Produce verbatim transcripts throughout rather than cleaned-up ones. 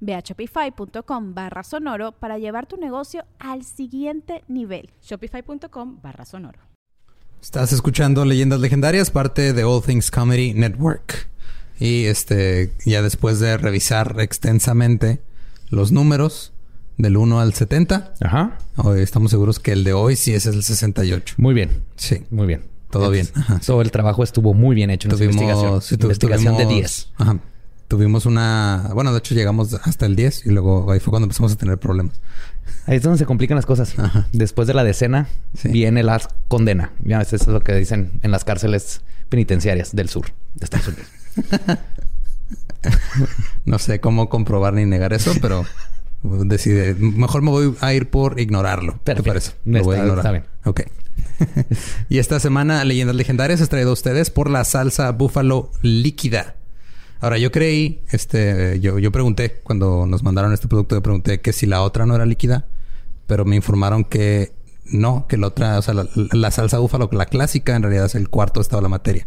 Ve a shopify.com barra sonoro para llevar tu negocio al siguiente nivel. Shopify.com barra sonoro. Estás escuchando Leyendas Legendarias, parte de All Things Comedy Network. Y este, ya después de revisar extensamente los números del uno al setenta, ajá, hoy estamos seguros que el de hoy sí es el sesenta y ocho. Muy bien. Sí. Muy bien. Todo Entonces, bien. Ajá, todo sí. El trabajo estuvo muy bien hecho en tuvimos, esa investigación. Sí, tu, investigación tuvimos, de diez. Ajá. Tuvimos una... Bueno, de hecho llegamos hasta el diez y luego ahí fue cuando empezamos a tener problemas. Ahí es donde se complican las cosas. Ajá. Después de la decena sí. viene la condena. Ya, eso es lo que dicen en las cárceles penitenciarias del sur de Estados Unidos. No sé cómo comprobar ni negar eso, pero decide... Mejor me voy a ir por ignorarlo. Perfecto. ¿Te parece? Lo voy a ignorar. Está bien. Ok. Y esta semana Leyendas Legendarias es traído a ustedes por la salsa búfalo líquida. Ahora, yo creí, este, yo, yo pregunté cuando nos mandaron este producto, yo pregunté que si la otra no era líquida, pero me informaron que no, que la otra, o sea, la, la salsa búfalo, la clásica, en realidad es el cuarto estado de la materia.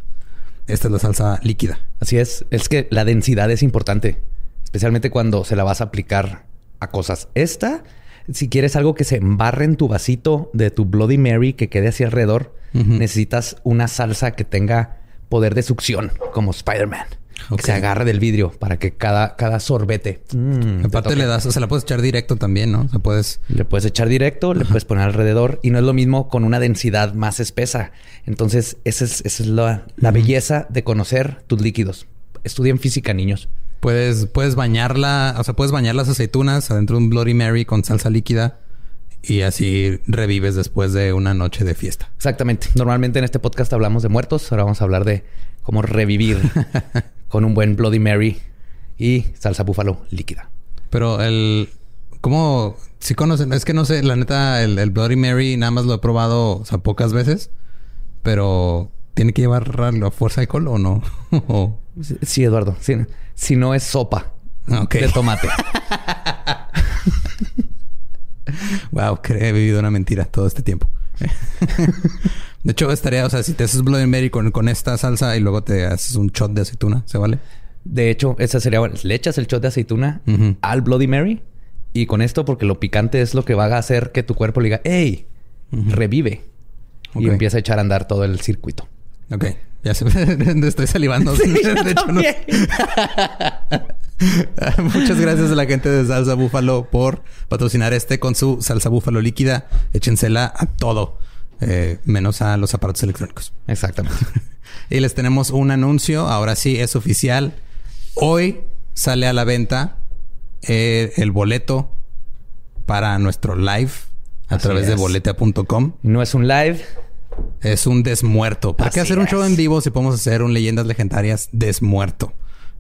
Esta es la salsa líquida. Así es, es que la densidad es importante, especialmente cuando se la vas a aplicar a cosas. Esta, si quieres algo que se embarre en tu vasito de tu Bloody Mary, que quede hacia alrededor, uh-huh. necesitas una salsa que tenga poder de succión, como Spider-Man. Okay. Que se agarre del vidrio para que cada, cada sorbete... Mm, aparte le das... O sea, la puedes echar directo también, ¿no? O sea, puedes... Le puedes echar directo, ajá, le puedes poner alrededor. Y no es lo mismo con una densidad más espesa. Entonces, esa es, esa es la, la uh-huh. belleza de conocer tus líquidos. Estudien física, niños. Puedes, puedes bañarla... O sea, puedes bañar las aceitunas adentro de un Bloody Mary con salsa líquida. Y así revives después de una noche de fiesta. Exactamente. Normalmente en este podcast hablamos de muertos. Ahora vamos a hablar de cómo revivir... Con un buen Bloody Mary y salsa búfalo líquida. Pero el... ¿Cómo? Si conocen... Es que no sé. La neta, el, el Bloody Mary nada más lo he probado, o sea, pocas veces. Pero... ¿Tiene que llevar la fuerza de alcohol o no? ¿O? Sí, Eduardo. Si, si no es sopa okay. de tomate. Wow, creo que he vivido una mentira todo este tiempo. De hecho, estaría... O sea, si te haces Bloody Mary con, con esta salsa y luego te haces un shot de aceituna, ¿se vale? De hecho, esa sería... Bueno, le echas el shot de aceituna uh-huh. al Bloody Mary y con esto, porque lo picante es lo que va a hacer que tu cuerpo le diga ¡Ey! Uh-huh. Revive. Okay. Y empieza a echar a andar todo el circuito. Ok. Ya se me... Estoy salivando. Sí, de hecho, no... Muchas gracias a la gente de Salsa Búfalo por patrocinar este con su salsa búfalo líquida. Échensela a todo. Eh, menos a los aparatos electrónicos. Exactamente. Y les tenemos un anuncio. Ahora sí, es oficial. Hoy sale a la venta eh, el boleto para nuestro live a Así través es. de boleta punto com. No es un live. Es un desmuerto. ¿Para Así qué hacer es. un show en vivo si podemos hacer un Leyendas Legendarias desmuerto?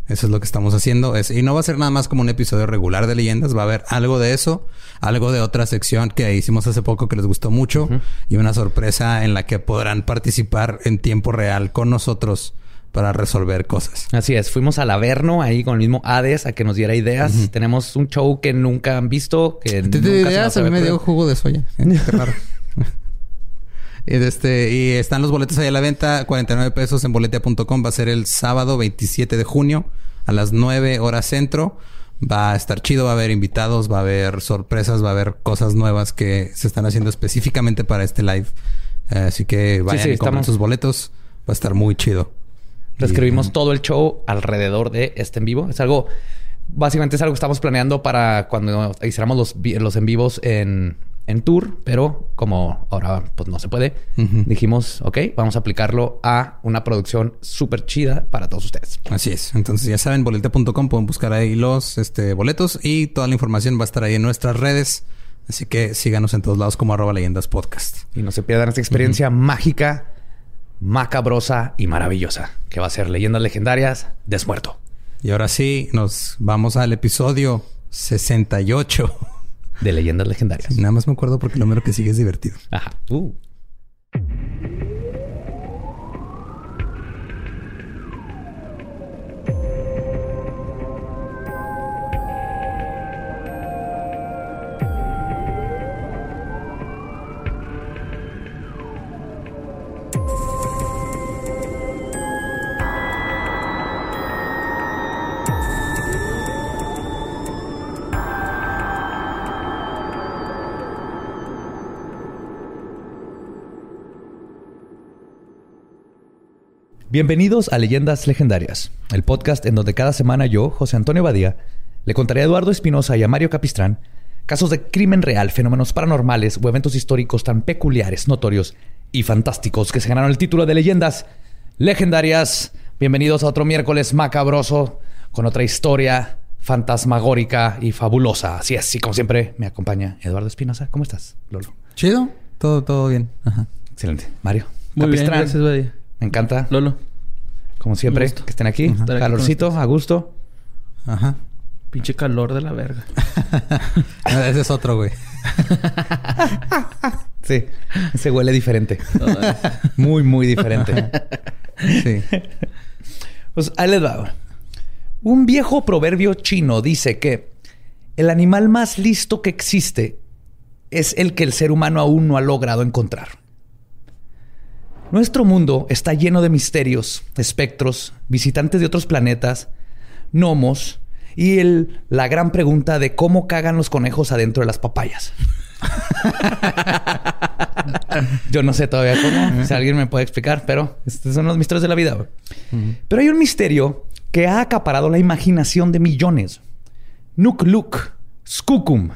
Eso es lo que estamos haciendo. Es, y no va a ser nada más como un episodio regular de Leyendas. Va a haber algo de eso. Algo de otra sección que hicimos hace poco que les gustó mucho. Uh-huh. Y una sorpresa en la que podrán participar en tiempo real con nosotros para resolver cosas. Así es. Fuimos al Averno ahí con el mismo Hades a que nos diera ideas. Uh-huh. Tenemos un show que nunca han visto. ¿Te dio ideas? A mí me dio jugo de soya. Qué raro. Este, y están los boletos ahí a la venta, cuarenta y nueve pesos en boletea punto com. Va a ser el sábado veintisiete de junio a las nueve horas centro. Va a estar chido, va a haber invitados, va a haber sorpresas, va a haber cosas nuevas que se están haciendo específicamente para este live. Así que vayan sí, sí, y compren estamos... sus boletos. Va a estar muy chido. Reescribimos y, um... todo el show alrededor de este en vivo. Es algo... Básicamente es algo que estamos planeando para cuando hiciéramos los, los en vivos en... en tour, pero como ahora pues no se puede, uh-huh. dijimos, ok, vamos a aplicarlo a una producción súper chida para todos ustedes. Así es. Entonces ya saben, boleta punto com, pueden buscar ahí los este, boletos y toda la información va a estar ahí en nuestras redes. Así que síganos en todos lados como arroba leyendas podcast. Y no se pierdan esta experiencia uh-huh. mágica, macabrosa y maravillosa que va a ser Leyendas Legendarias Desmuerto. Y ahora sí, nos vamos al episodio sesenta y ocho de Leyendas Legendarias. Nada más me acuerdo porque lo mero que sigue es divertido. Ajá. Uh. Bienvenidos a Leyendas Legendarias, el podcast en donde cada semana yo, José Antonio Badía, le contaré a Eduardo Espinosa y a Mario Capistrán casos de crimen real, fenómenos paranormales o eventos históricos tan peculiares, notorios y fantásticos que se ganaron el título de Leyendas Legendarias. Bienvenidos a otro miércoles macabroso con otra historia fantasmagórica y fabulosa. Así es, y como siempre me acompaña Eduardo Espinosa. ¿Cómo estás, Lolo? Chido, todo, todo bien. Ajá. Excelente. Mario Muy Capistrán. Bien, gracias, Badía. Me encanta. Lolo. Como siempre, que estén aquí. Ajá. Calorcito, aquí a gusto. Ajá. Pinche calor de la verga. No, ese es otro, güey. Sí. Ese huele diferente. Muy, muy diferente. Sí. Pues ahí les va. Un viejo proverbio chino dice que el animal más listo que existe es el que el ser humano aún no ha logrado encontrar. Nuestro mundo está lleno de misterios, espectros, visitantes de otros planetas, gnomos y el, la gran pregunta de cómo cagan los conejos adentro de las papayas. Yo no sé todavía cómo, si alguien me puede explicar, pero estos son los misterios de la vida. Uh-huh. Pero hay un misterio que ha acaparado la imaginación de millones. Nukluk, Skookum,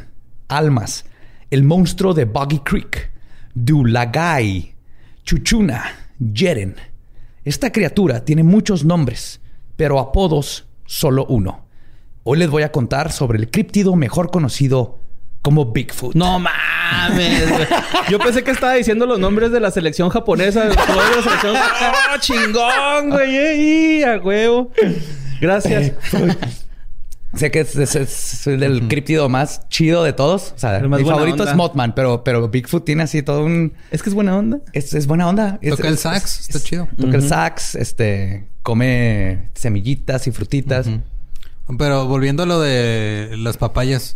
Almas, el monstruo de Boggy Creek, Dulagai, Chuchuna, Yeren. Esta criatura tiene muchos nombres, pero apodos solo uno. Hoy les voy a contar sobre el críptido mejor conocido como Bigfoot. ¡No mames! Yo pensé que estaba diciendo los nombres de la selección japonesa. De la selección... ¡Oh, chingón, güey! ¡Ey, a huevo! Gracias. Sé que es, es, es el uh-huh. críptido más chido de todos. O sea, mi favorito onda. Es Mothman, pero, pero Bigfoot tiene así todo un... Es que es buena onda. Es, es buena onda. Es, toca el sax. Es, está es, chido. Toca uh-huh. el sax. Este... Come semillitas y frutitas. Uh-huh. Pero volviendo a lo de las papayas.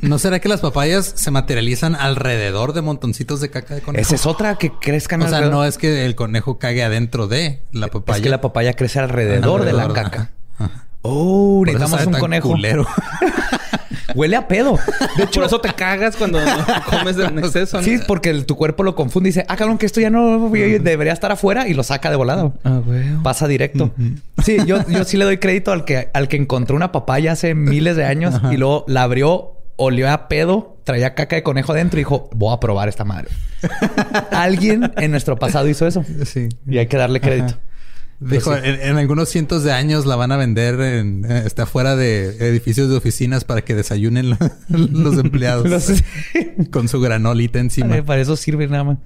¿No será que las papayas se materializan alrededor de montoncitos de caca de conejo? Esa es otra, que crezcan alrededor. O sea, alrededor. No es que el conejo cague adentro de la papaya. Es que la papaya crece alrededor, alrededor de la caca. Ajá. Ajá. Oh, necesitamos un conejo. Huele a pedo. De hecho, por eso te cagas cuando comes en exceso, ¿no? Sí, porque el, tu cuerpo lo confunde y dice, ah, cabrón, que esto ya no debería estar afuera, y lo saca de volado. Ah, bueno. Pasa directo. Uh-huh. Sí, yo, yo sí le doy crédito al que, al que encontró una papaya hace miles de años uh-huh. y luego la abrió, olió a pedo, traía caca de conejo dentro y dijo, voy a probar esta madre. Alguien en nuestro pasado hizo eso. Sí. Y hay que darle crédito. Uh-huh. Dijo, sí. en, en algunos cientos de años la van a vender en, está fuera de edificios de oficinas para que desayunen los, los empleados. No sé. Con su granolita encima. Vale, para eso sirve nada más.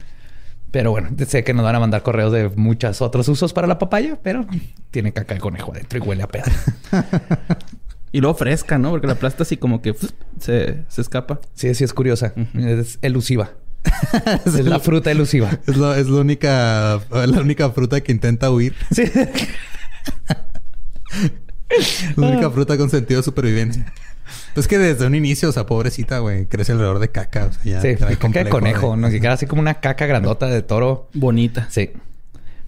Pero bueno, sé que nos van a mandar correos de muchos otros usos para la papaya, pero tiene caca de conejo adentro y huele a pedo. Y luego fresca, ¿no? Porque la plasta así como que se, se escapa. Sí, sí, es curiosa. Uh-huh. Es elusiva. Es, es la fruta elusiva. Es, lo, es la única... La única fruta que intenta huir. Sí. La única fruta con sentido de supervivencia. Pues que desde un inicio, o sea, pobrecita, güey. Crece alrededor de caca. O sea, ya... Sí, caca complejo, de conejo. Nos queda así como una caca grandota de toro. Bonita. Sí.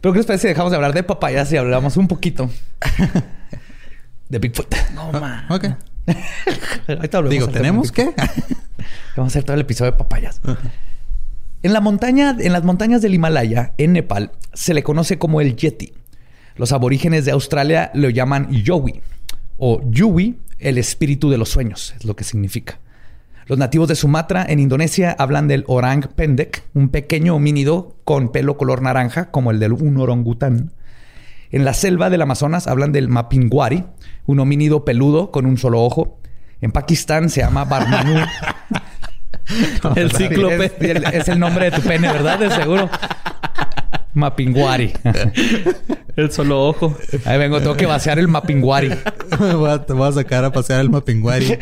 Pero ¿qué les parece si dejamos de hablar de papayas y hablamos un poquito de Bigfoot? No, man. Ok. Ahorita Digo, ¿tenemos qué? Vamos a hacer todo el episodio de papayas. Uh-huh. En la montaña, en las montañas del Himalaya, en Nepal, se le conoce como el Yeti. Los aborígenes de Australia lo llaman Yowie o Yui, el espíritu de los sueños, es lo que significa. Los nativos de Sumatra, en Indonesia, hablan del orang pendek, un pequeño homínido con pelo color naranja, como el de un orangután. En la selva del Amazonas hablan del mapinguari, un homínido peludo con un solo ojo. En Pakistán se llama barmanú. El cíclope. Es, es el nombre de tu pene, ¿verdad? De seguro. Mapinguari. El solo ojo. Ahí vengo, tengo que vaciar el mapinguari. Voy a, voy a sacar a pasear el mapinguari.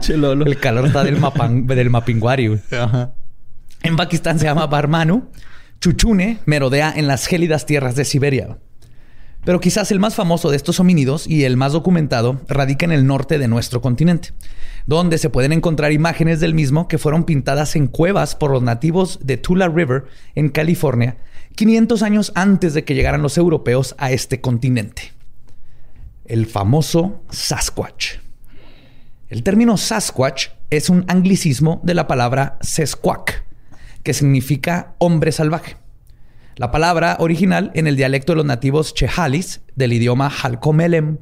Chelolo. El calor está del, mapan, del mapinguari, güey. Ajá. En Pakistán se llama barmanu. Chuchune merodea en las gélidas tierras de Siberia. Pero quizás el más famoso de estos homínidos y el más documentado radica en el norte de nuestro continente, donde se pueden encontrar imágenes del mismo que fueron pintadas en cuevas por los nativos de Tula River en California, quinientos años antes de que llegaran los europeos a este continente. El famoso Sasquatch. El término Sasquatch es un anglicismo de la palabra sesquac, que significa hombre salvaje. La palabra original en el dialecto de los nativos chehalis del idioma halcomelem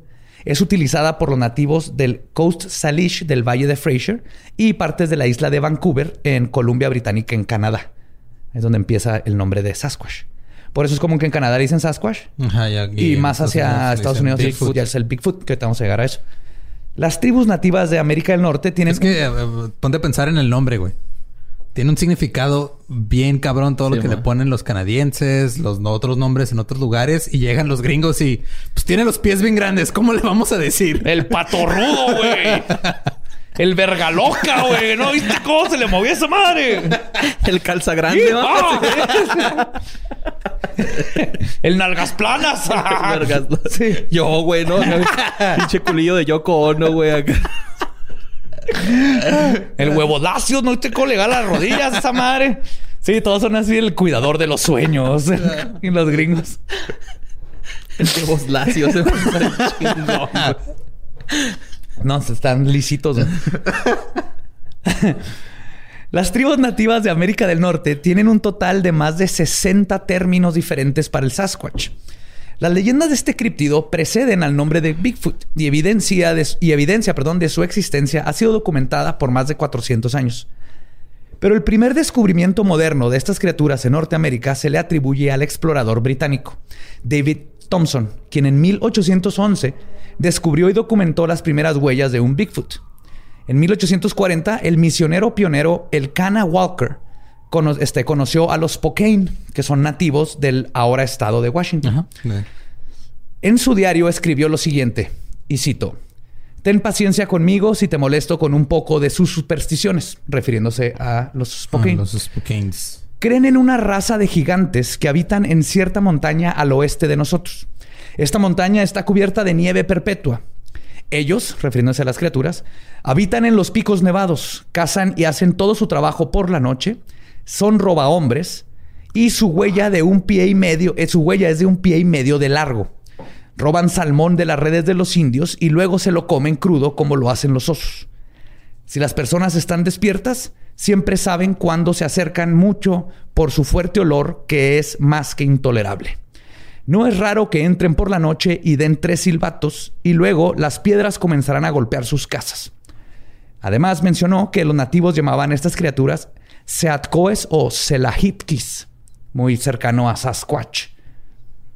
es utilizada por los nativos del Coast Salish del Valle de Fraser y partes de la isla de Vancouver en Columbia Británica en Canadá. Es donde empieza el nombre de Sasquatch. Por eso es como que en Canadá dicen Sasquatch. Ajá, y, aquí y más hacia Estados Unidos Bigfoot. Es el Bigfoot, que ahorita vamos a llegar a eso. Las tribus nativas de América del Norte tienen... Es que eh, ponte a pensar en el nombre, güey. Tiene un significado bien cabrón todo sí, lo que man. le ponen los canadienses, los otros nombres en otros lugares. Y llegan los gringos y... Pues tiene los pies bien grandes. ¿Cómo le vamos a decir? El patorrudo, güey. El vergaloca, güey. ¿No viste cómo se le movía esa madre? El calza grande. ¡Oh! El nalgas planas. El vergas... sí. Yo, güey, ¿no? Pinche culillo de Yoko Ono, güey. Acá. El huevo lacio, no te colega las rodillas, esa madre. Sí, todos son así el cuidador de los sueños. Y los gringos. El huevo lacio. No, no, están lisitos. Las tribus nativas de América del Norte tienen un total de más de sesenta términos diferentes para el Sasquatch. Las leyendas de este críptido preceden al nombre de Bigfoot y evidencia, de, y evidencia perdón, de su existencia ha sido documentada por más de cuatrocientos años. Pero el primer descubrimiento moderno de estas criaturas en Norteamérica se le atribuye al explorador británico David Thompson, quien en mil ochocientos once descubrió y documentó las primeras huellas de un Bigfoot. En mil ochocientos cuarenta, el misionero pionero Elkana Walker Cono- este, conoció a los Spokane, que son nativos del ahora estado de Washington. Ajá. Yeah. En su diario escribió lo siguiente, y cito: "Ten paciencia conmigo si te molesto con un poco de sus supersticiones", refiriéndose a los Spokane. Ah, los Spokanes. "Creen en una raza de gigantes que habitan en cierta montaña al oeste de nosotros. Esta montaña está cubierta de nieve perpetua. Ellos", refiriéndose a las criaturas, "habitan en los picos nevados, cazan y hacen todo su trabajo por la noche. Son robahombres y su huella de un pie y medio, eh, su huella es de un pie y medio de largo. Roban salmón de las redes de los indios y luego se lo comen crudo como lo hacen los osos. Si las personas están despiertas, siempre saben cuando se acercan mucho por su fuerte olor que es más que intolerable. No es raro que entren por la noche y den tres silbatos y luego las piedras comenzarán a golpear sus casas". Además mencionó que los nativos llamaban a estas criaturas Seatcoes o Selahipkis, muy cercano a Sasquatch.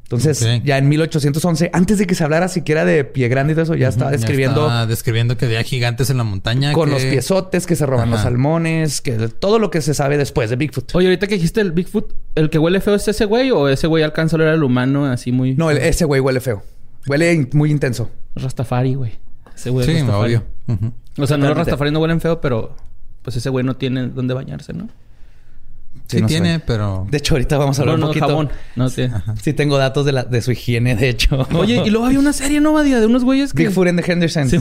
Entonces, okay. Ya en mil ochocientos once, antes de que se hablara siquiera de pie grande y todo eso, ya uh-huh. estaba describiendo... Ya estaba describiendo que había gigantes en la montaña. Con que... los piezotes, que se roban Ajá. los salmones, que todo lo que se sabe después de Bigfoot. Oye, ahorita que dijiste el Bigfoot, ¿el que huele feo es ese güey? ¿O ese güey alcanza a oler al humano así muy...? No, el, ese güey huele feo. Huele in- muy intenso. Rastafari, güey. Ese güey sí, Rastafari. Obvio. Uh-huh. O sea, no, los Rastafari no huelen feo, pero... Pues ese güey no tiene dónde bañarse, ¿no? Sí, sí no tiene, sé. Pero... De hecho, ahorita vamos a hablar no, no, un poquito. Jabón. No, sí. Sí tengo datos de, la, de su higiene, de hecho. Oye, y luego había una serie, ¿no, Badía? De unos güeyes que... Bigfoot and the Hendersons. Sí.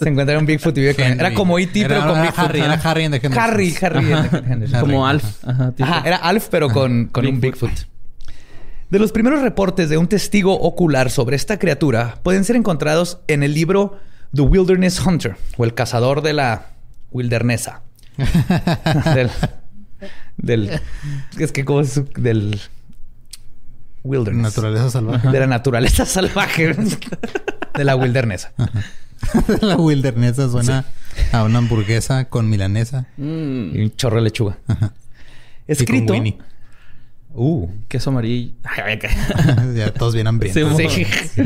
Se encontraron Bigfoot y vive con... Era como E T, pero era, con era Bigfoot. Harry, era Harry and the Hendersons. Harry, Harry and the Hendersons. Como Alf. Ajá, Ajá era Alf, pero Ajá. con, con Bigfoot. un Bigfoot. De los primeros reportes de un testigo ocular sobre esta criatura pueden ser encontrados en el libro The Wilderness Hunter, o El Cazador de la... Wildernesa. del, del... Es que como es... Del... Wilderness. Naturaleza salvaje. De la naturaleza salvaje. De la wildernesa. La wildernesa suena sí. a una hamburguesa con milanesa. Mm. Y un chorro de lechuga. Ajá. Escrito. Y uh, queso amarillo. Ya todos bien hambrientos. Sí, sí.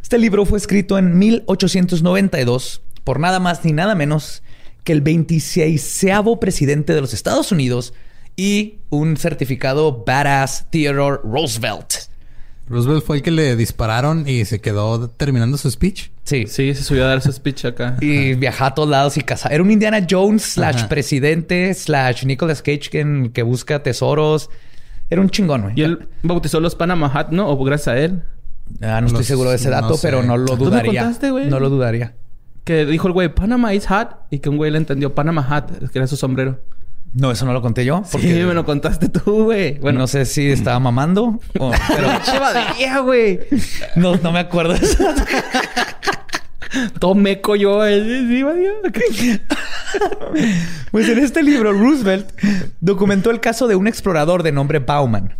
Este libro fue escrito en mil ochocientos noventa y dos por nada más ni nada menos que el veintiseisavo presidente de los Estados Unidos y un certificado badass Theodore Roosevelt. Roosevelt fue el que le dispararon y se quedó terminando su speech. Sí. Sí, se subió a dar su speech acá. Y viajaba a todos lados y cazaba. Era un Indiana Jones slash presidente slash Nicolas Cage que, que busca tesoros. Era un chingón, güey. ¿Y él bautizó los Panama Hat, no? ¿O gracias a él? Ah, no los, estoy seguro de ese dato, no sé. Pero no lo dudaría. ¿Tú me contaste, güey? No lo dudaría. Que dijo el güey, Panama is hot. Y que un güey le entendió Panama Hat, que era su sombrero. No, eso no lo conté yo. Porque sí, me lo contaste tú, güey. Bueno, no sé si estaba mamando o... Pero... ¡Lleva güey! No, no me acuerdo de eso. Todo meco yo. Pues en este libro, Roosevelt documentó el caso de un explorador de nombre Bauman.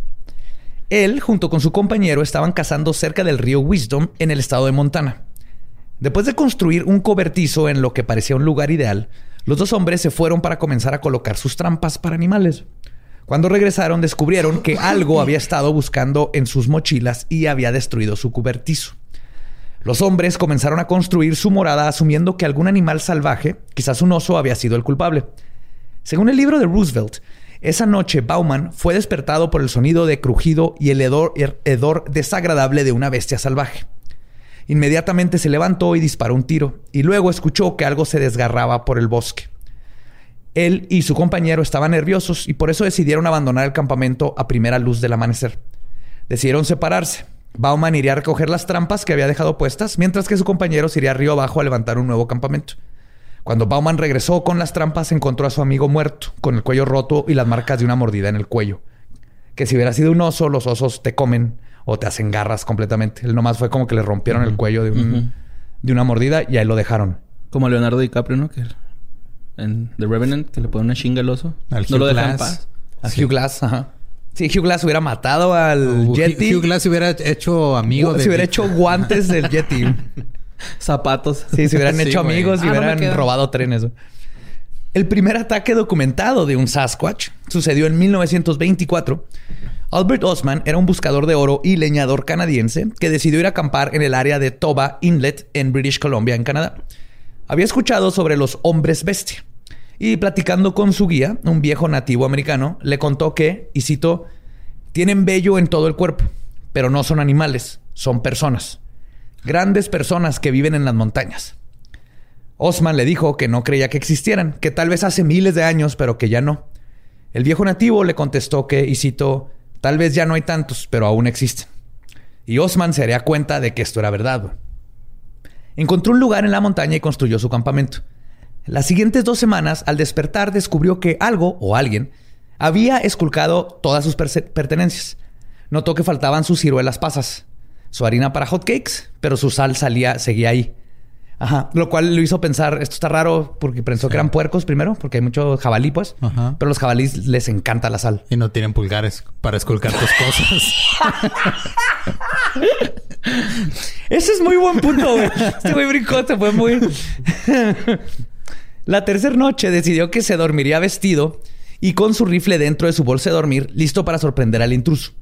Él, junto con su compañero, estaban cazando cerca del río Wisdom en el estado de Montana. Después de construir un cobertizo en lo que parecía un lugar ideal, los dos hombres se fueron para comenzar a colocar sus trampas para animales. Cuando regresaron, descubrieron que algo había estado buscando en sus mochilas y había destruido su cobertizo. Los hombres comenzaron a construir su morada asumiendo que algún animal salvaje, quizás un oso, había sido el culpable. Según el libro de Roosevelt, esa noche Bauman fue despertado por el sonido de crujido y el hedor, el hedor desagradable de una bestia salvaje. Inmediatamente se levantó y disparó un tiro, y luego escuchó que algo se desgarraba por el bosque. Él y su compañero estaban nerviosos y por eso decidieron abandonar el campamento a primera luz del amanecer. Decidieron separarse. Bauman iría a recoger las trampas que había dejado puestas, mientras que su compañero se iría río abajo a levantar un nuevo campamento. Cuando Bauman regresó con las trampas, encontró a su amigo muerto, con el cuello roto y las marcas de una mordida en el cuello. Que si hubiera sido un oso, los osos te comen o te hacen garras completamente. Él nomás fue como que le rompieron uh-huh. el cuello de, un, uh-huh. de una mordida y ahí lo dejaron. Como a Leonardo DiCaprio, ¿no? Que en The Revenant, que le pone una chinga al oso. Al no Hugh lo dejan en paz. A Hugh Glass, ajá. Sí, Hugh Glass hubiera matado al uh, Yeti. Hugh, Hugh Glass se hubiera hecho amigo uh, de... Se hubiera hecho guantes del Yeti. Zapatos. Sí, se hubieran sí, hecho güey. amigos y ah, hubieran no robado trenes. El primer ataque documentado de un Sasquatch sucedió en mil novecientos veinticuatro. Albert Ostman era un buscador de oro y leñador canadiense que decidió ir a acampar en el área de Toba Inlet en British Columbia, en Canadá. Había escuchado sobre los hombres bestia. Y platicando con su guía, un viejo nativo americano, le contó que, y cito, tienen vello en todo el cuerpo, pero no son animales, son personas. Grandes personas que viven en las montañas. Ostman le dijo que no creía que existieran, que tal vez hace miles de años, pero que ya no. El viejo nativo le contestó que, y cito, tal vez ya no hay tantos, pero aún existen. Y Ostman se daría cuenta de que esto era verdad. Encontró un lugar en la montaña y construyó su campamento. Las siguientes dos semanas, al despertar, descubrió que algo o alguien había esculcado todas sus pertenencias. Notó que faltaban sus ciruelas pasas, su harina para hotcakes, pero su sal salía, seguía ahí. Ajá. Lo cual lo hizo pensar, esto está raro, porque pensó sí. que eran puercos primero, porque hay mucho jabalí, pues. Ajá. Pero los jabalíes les encanta la sal. Y no tienen pulgares para esculcar tus cosas. Ese es muy buen punto, güey. Este güey brincó, se fue muy... La tercera noche decidió que se dormiría vestido y con su rifle dentro de su bolsa de dormir, listo para sorprender al intruso.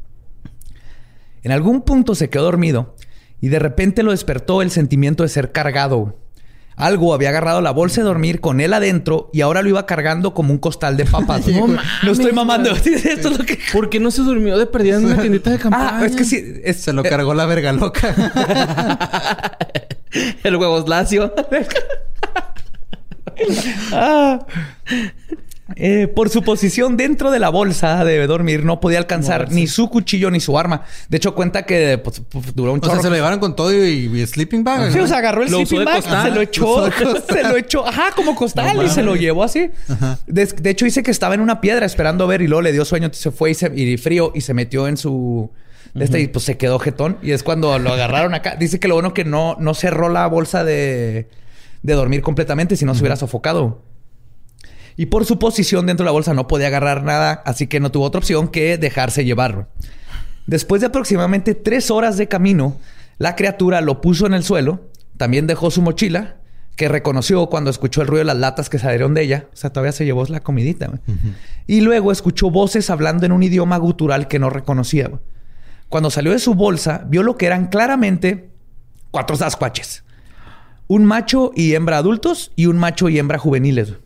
En algún punto se quedó dormido y de repente lo despertó el sentimiento de ser cargado. Algo había agarrado la bolsa de dormir con él adentro y ahora lo iba cargando como un costal de papas. No, no, no estoy mamando. Esto es lo que... ¿Por qué no se durmió de perdida en una tiendita de campaña? Ah, es que sí. Es... Se lo cargó la verga loca. El huevos lacio. Ah. Eh, por su posición dentro de la bolsa de dormir, no podía alcanzar no, ni su cuchillo ni su arma. De hecho, cuenta que pues, duró un o chorro. O sea, se lo llevaron con todo y, y sleeping bag. Ajá. Sí, o sea, agarró el lo sleeping bag, costal. se lo echó, se lo echó, ajá, como costal no, y se lo llevó así. De, de hecho, dice que estaba en una piedra esperando a ver y luego le dio sueño, se fue y, se, y frío y se metió en su... De este, uh-huh. y pues se quedó jetón y es cuando lo agarraron acá. Dice que lo bueno que no, no cerró la bolsa de... de dormir completamente, si no uh-huh. se hubiera sofocado. Y por su posición dentro de la bolsa no podía agarrar nada, así que no tuvo otra opción que dejarse llevar. Después de aproximadamente tres horas de camino, la criatura lo puso en el suelo, también dejó su mochila, que reconoció cuando escuchó el ruido de las latas que salieron de ella. O sea, todavía se llevó la comidita, güey. Uh-huh. Y luego escuchó voces hablando en un idioma gutural que no reconocía, güey. Cuando salió de su bolsa, vio lo que eran claramente cuatro sasquatches. Un macho y hembra adultos y un macho y hembra juveniles, güey.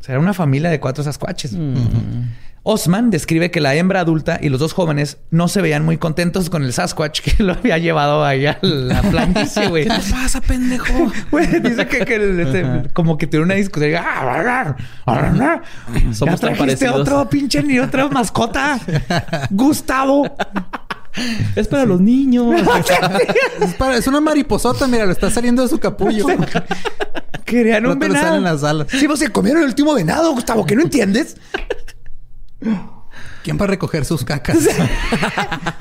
O sea, era una familia de cuatro sasquatches. Uh-huh. Ostman describe que la hembra adulta y los dos jóvenes no se veían muy contentos con el Sasquatch que lo había llevado ahí a la planticia, güey. ¿Qué te pasa, pendejo? Güey, dice que, que este, como que tiene una discusión. Somos tan parecidos. Ya otro pinche ni otra mascota. Gustavo. Es para sí. los niños. es, para, es una mariposota, mira, lo está saliendo de su capullo. Querían un venado. Salen las alas. Sí, vos se comieron el último venado, Gustavo, ¿qué no entiendes? ¿Quién va a recoger sus cacas?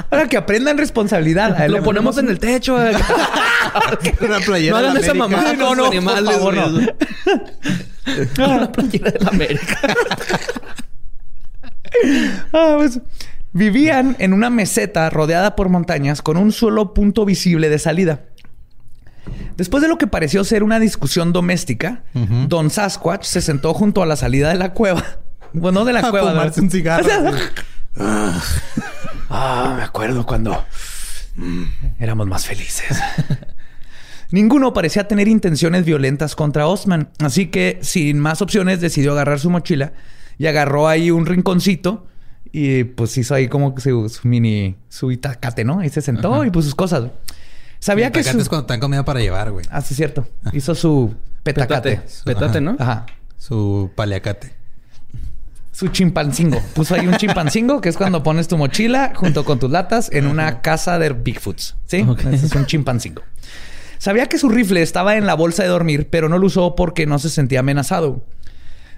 Ahora que aprendan responsabilidad. Lo ponemos en el techo. Una playera no hagan esa mamada. No, no, por favor, no. Una playera de la América. Ah, pues, vivían en una meseta rodeada por montañas con un solo punto visible de salida. Después de lo que pareció ser una discusión doméstica, uh-huh. Don Sasquatch se sentó junto a la salida de la cueva. Bueno, de la a cueva. Fumarse un cigarro. O sea, ah, ah, me acuerdo cuando mm, éramos más felices. Ninguno parecía tener intenciones violentas contra Ostman. Así que, sin más opciones, decidió agarrar su mochila y agarró ahí un rinconcito y pues hizo ahí como su, su mini... su itacate, ¿no? Ahí se sentó Ajá. y puso sus cosas. Sabía el que su... es cuando te dan comida para llevar, güey. Ah, sí, es cierto. Hizo su petacate. Petate, su, Petate Ajá. ¿no? Ajá. Su paliacate. Su chimpancingo. Puso ahí un chimpancingo, que es cuando pones tu mochila junto con tus latas en una casa de Bigfoots. ¿Sí? Okay. Ese es un chimpancingo. Sabía que su rifle estaba en la bolsa de dormir, pero no lo usó porque no se sentía amenazado.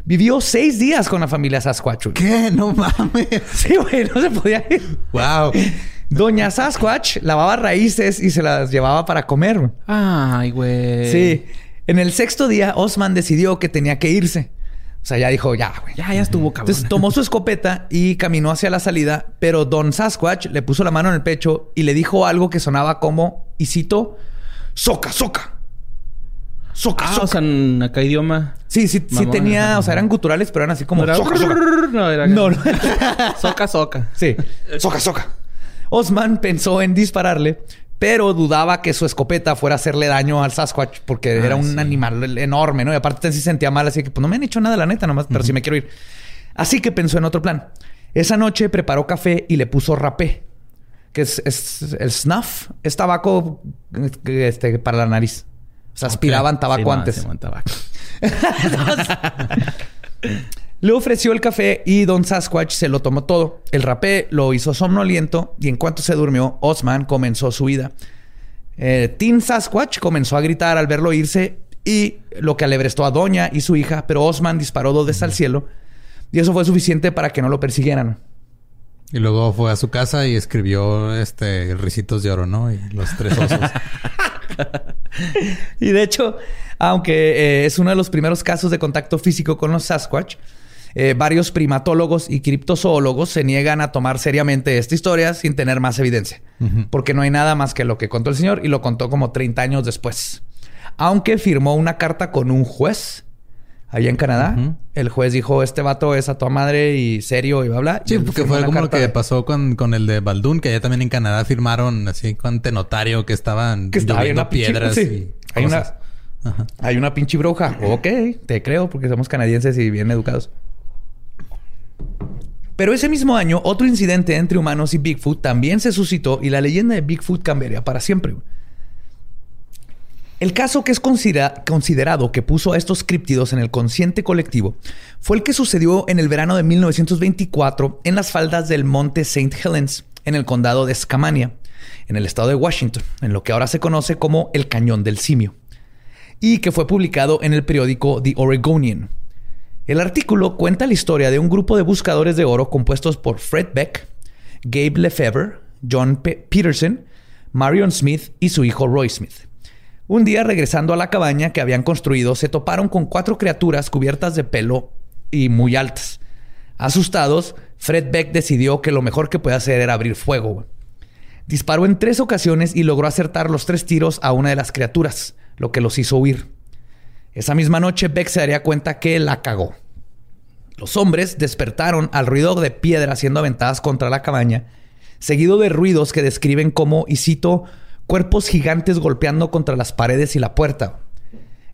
Vivió seis días con la familia Sasquatch. ¿Qué? No mames. Sí, güey. No se podía ir. Wow. Doña Sasquatch lavaba raíces y se las llevaba para comer. Ay, güey. Sí. En el sexto día, Ostman decidió que tenía que irse. O sea, ya dijo, ya, güey. Ya, ya estuvo, cabrón. Entonces tomó su escopeta y caminó hacia la salida, pero Don Sasquatch le puso la mano en el pecho y le dijo algo que sonaba como, y cito, soca, soca. Soca, ah, soca. O sea, en acá idioma. Sí, sí, mamá, sí tenía, mamá. O sea, eran guturales, pero eran así como, no, soca, soca. No, era no, no. Soca, soca. Sí. Soca, soca. Ostman pensó en dispararle, pero dudaba que su escopeta fuera a hacerle daño al Sasquatch porque ah, era un sí. animal enorme, ¿no? Y aparte sí sentía mal, así que pues no me han hecho nada, la neta, nomás, pero uh-huh. sí me quiero ir. Así que pensó en otro plan. Esa noche preparó café y le puso rapé, que es, es el snuff, es tabaco este, para la nariz. O sea, okay. aspiraban tabaco sí, antes. Sí, man, tabaco. Le ofreció el café y Don Sasquatch se lo tomó todo. El rapé lo hizo somnoliento y en cuanto se durmió, Ostman comenzó su huida. Eh, Teen Sasquatch comenzó a gritar al verlo irse y lo que alebrestó a Doña y su hija, pero Ostman disparó dos veces al cielo y eso fue suficiente para que no lo persiguieran. Y luego fue a su casa y escribió este Ricitos de Oro, ¿no? Y los tres osos. Y de hecho, aunque eh, es uno de los primeros casos de contacto físico con los Sasquatch, Eh, varios primatólogos y criptozoólogos se niegan a tomar seriamente esta historia sin tener más evidencia. Uh-huh. Porque no hay nada más que lo que contó el señor y lo contó como treinta años después. Aunque firmó una carta con un juez allá en Canadá. Uh-huh. El juez dijo, este vato es a tu madre y serio y bla, bla. Sí, porque fue como lo que de... pasó con, con el de Baldún, que allá también en Canadá firmaron así con tenotario que estaban que está, lloviendo piedras pinche, sí. y hay cosas. Una, Ajá. hay una pinche bruja. Ok, te creo porque somos canadienses y bien educados. Pero ese mismo año, otro incidente entre humanos y Bigfoot también se suscitó y la leyenda de Bigfoot cambiaría para siempre. El caso que es considera- considerado que puso a estos críptidos en el consciente colectivo fue el que sucedió en el verano de mil novecientos veinticuatro en las faldas del monte Saint Helens, en el condado de Skamania, en el estado de Washington, en lo que ahora se conoce como el Cañón del Simio, y que fue publicado en el periódico The Oregonian. El artículo cuenta la historia de un grupo de buscadores de oro compuestos por Fred Beck, Gabe Lefebvre, John P- Peterson, Marion Smith y su hijo Roy Smith. Un día, regresando a la cabaña que habían construido, se toparon con cuatro criaturas cubiertas de pelo y muy altas. Asustados, Fred Beck decidió que lo mejor que podía hacer era abrir fuego. Disparó en tres ocasiones y logró acertar los tres tiros a una de las criaturas, lo que los hizo huir. Esa misma noche, Beck se daría cuenta que la cagó. Los hombres despertaron al ruido de piedras siendo aventadas contra la cabaña, seguido de ruidos que describen como, y cito, cuerpos gigantes golpeando contra las paredes y la puerta.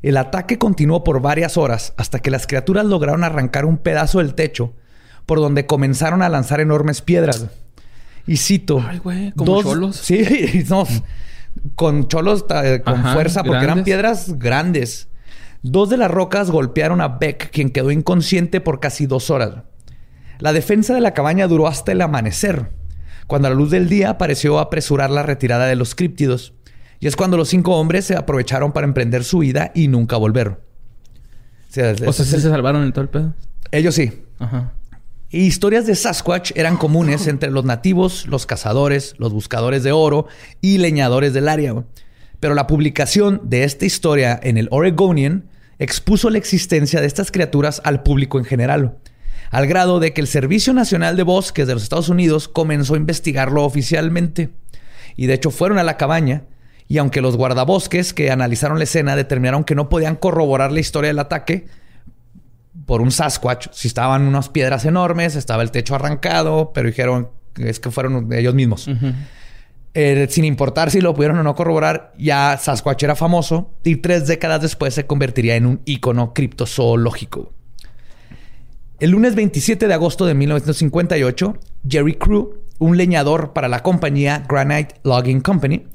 El ataque continuó por varias horas hasta que las criaturas lograron arrancar un pedazo del techo por donde comenzaron a lanzar enormes piedras. Y cito... Ay, güey. ¿Como dos, cholos? Sí. No, con cholos eh, con Ajá, fuerza porque grandes. Eran piedras grandes. Dos de las rocas golpearon a Beck, quien quedó inconsciente por casi dos horas. La defensa de la cabaña duró hasta el amanecer, cuando a la luz del día pareció apresurar la retirada de los críptidos. Y es cuando los cinco hombres se aprovecharon para emprender su huida y nunca volver. O sea, o sea ¿se, ¿se salvaron en todo el pedo? Ellos sí. Ajá. Y historias de Sasquatch eran comunes entre los nativos, los cazadores, los buscadores de oro y leñadores del área. Pero la publicación de esta historia en el Oregonian expuso la existencia de estas criaturas al público en general, al grado de que el Servicio Nacional de Bosques de los Estados Unidos comenzó a investigarlo oficialmente. Y de hecho fueron a la cabaña, y aunque los guardabosques que analizaron la escena determinaron que no podían corroborar la historia del ataque por un Sasquatch, si estaban unas piedras enormes, estaba el techo arrancado, pero dijeron que es que fueron ellos mismos. Uh-huh. Eh, sin importar si lo pudieron o no corroborar, ya Sasquatch era famoso y tres décadas después se convertiría en un ícono criptozoológico. El lunes veintisiete de agosto de mil novecientos cincuenta y ocho, Jerry Crew, un leñador para la compañía Granite Logging Company,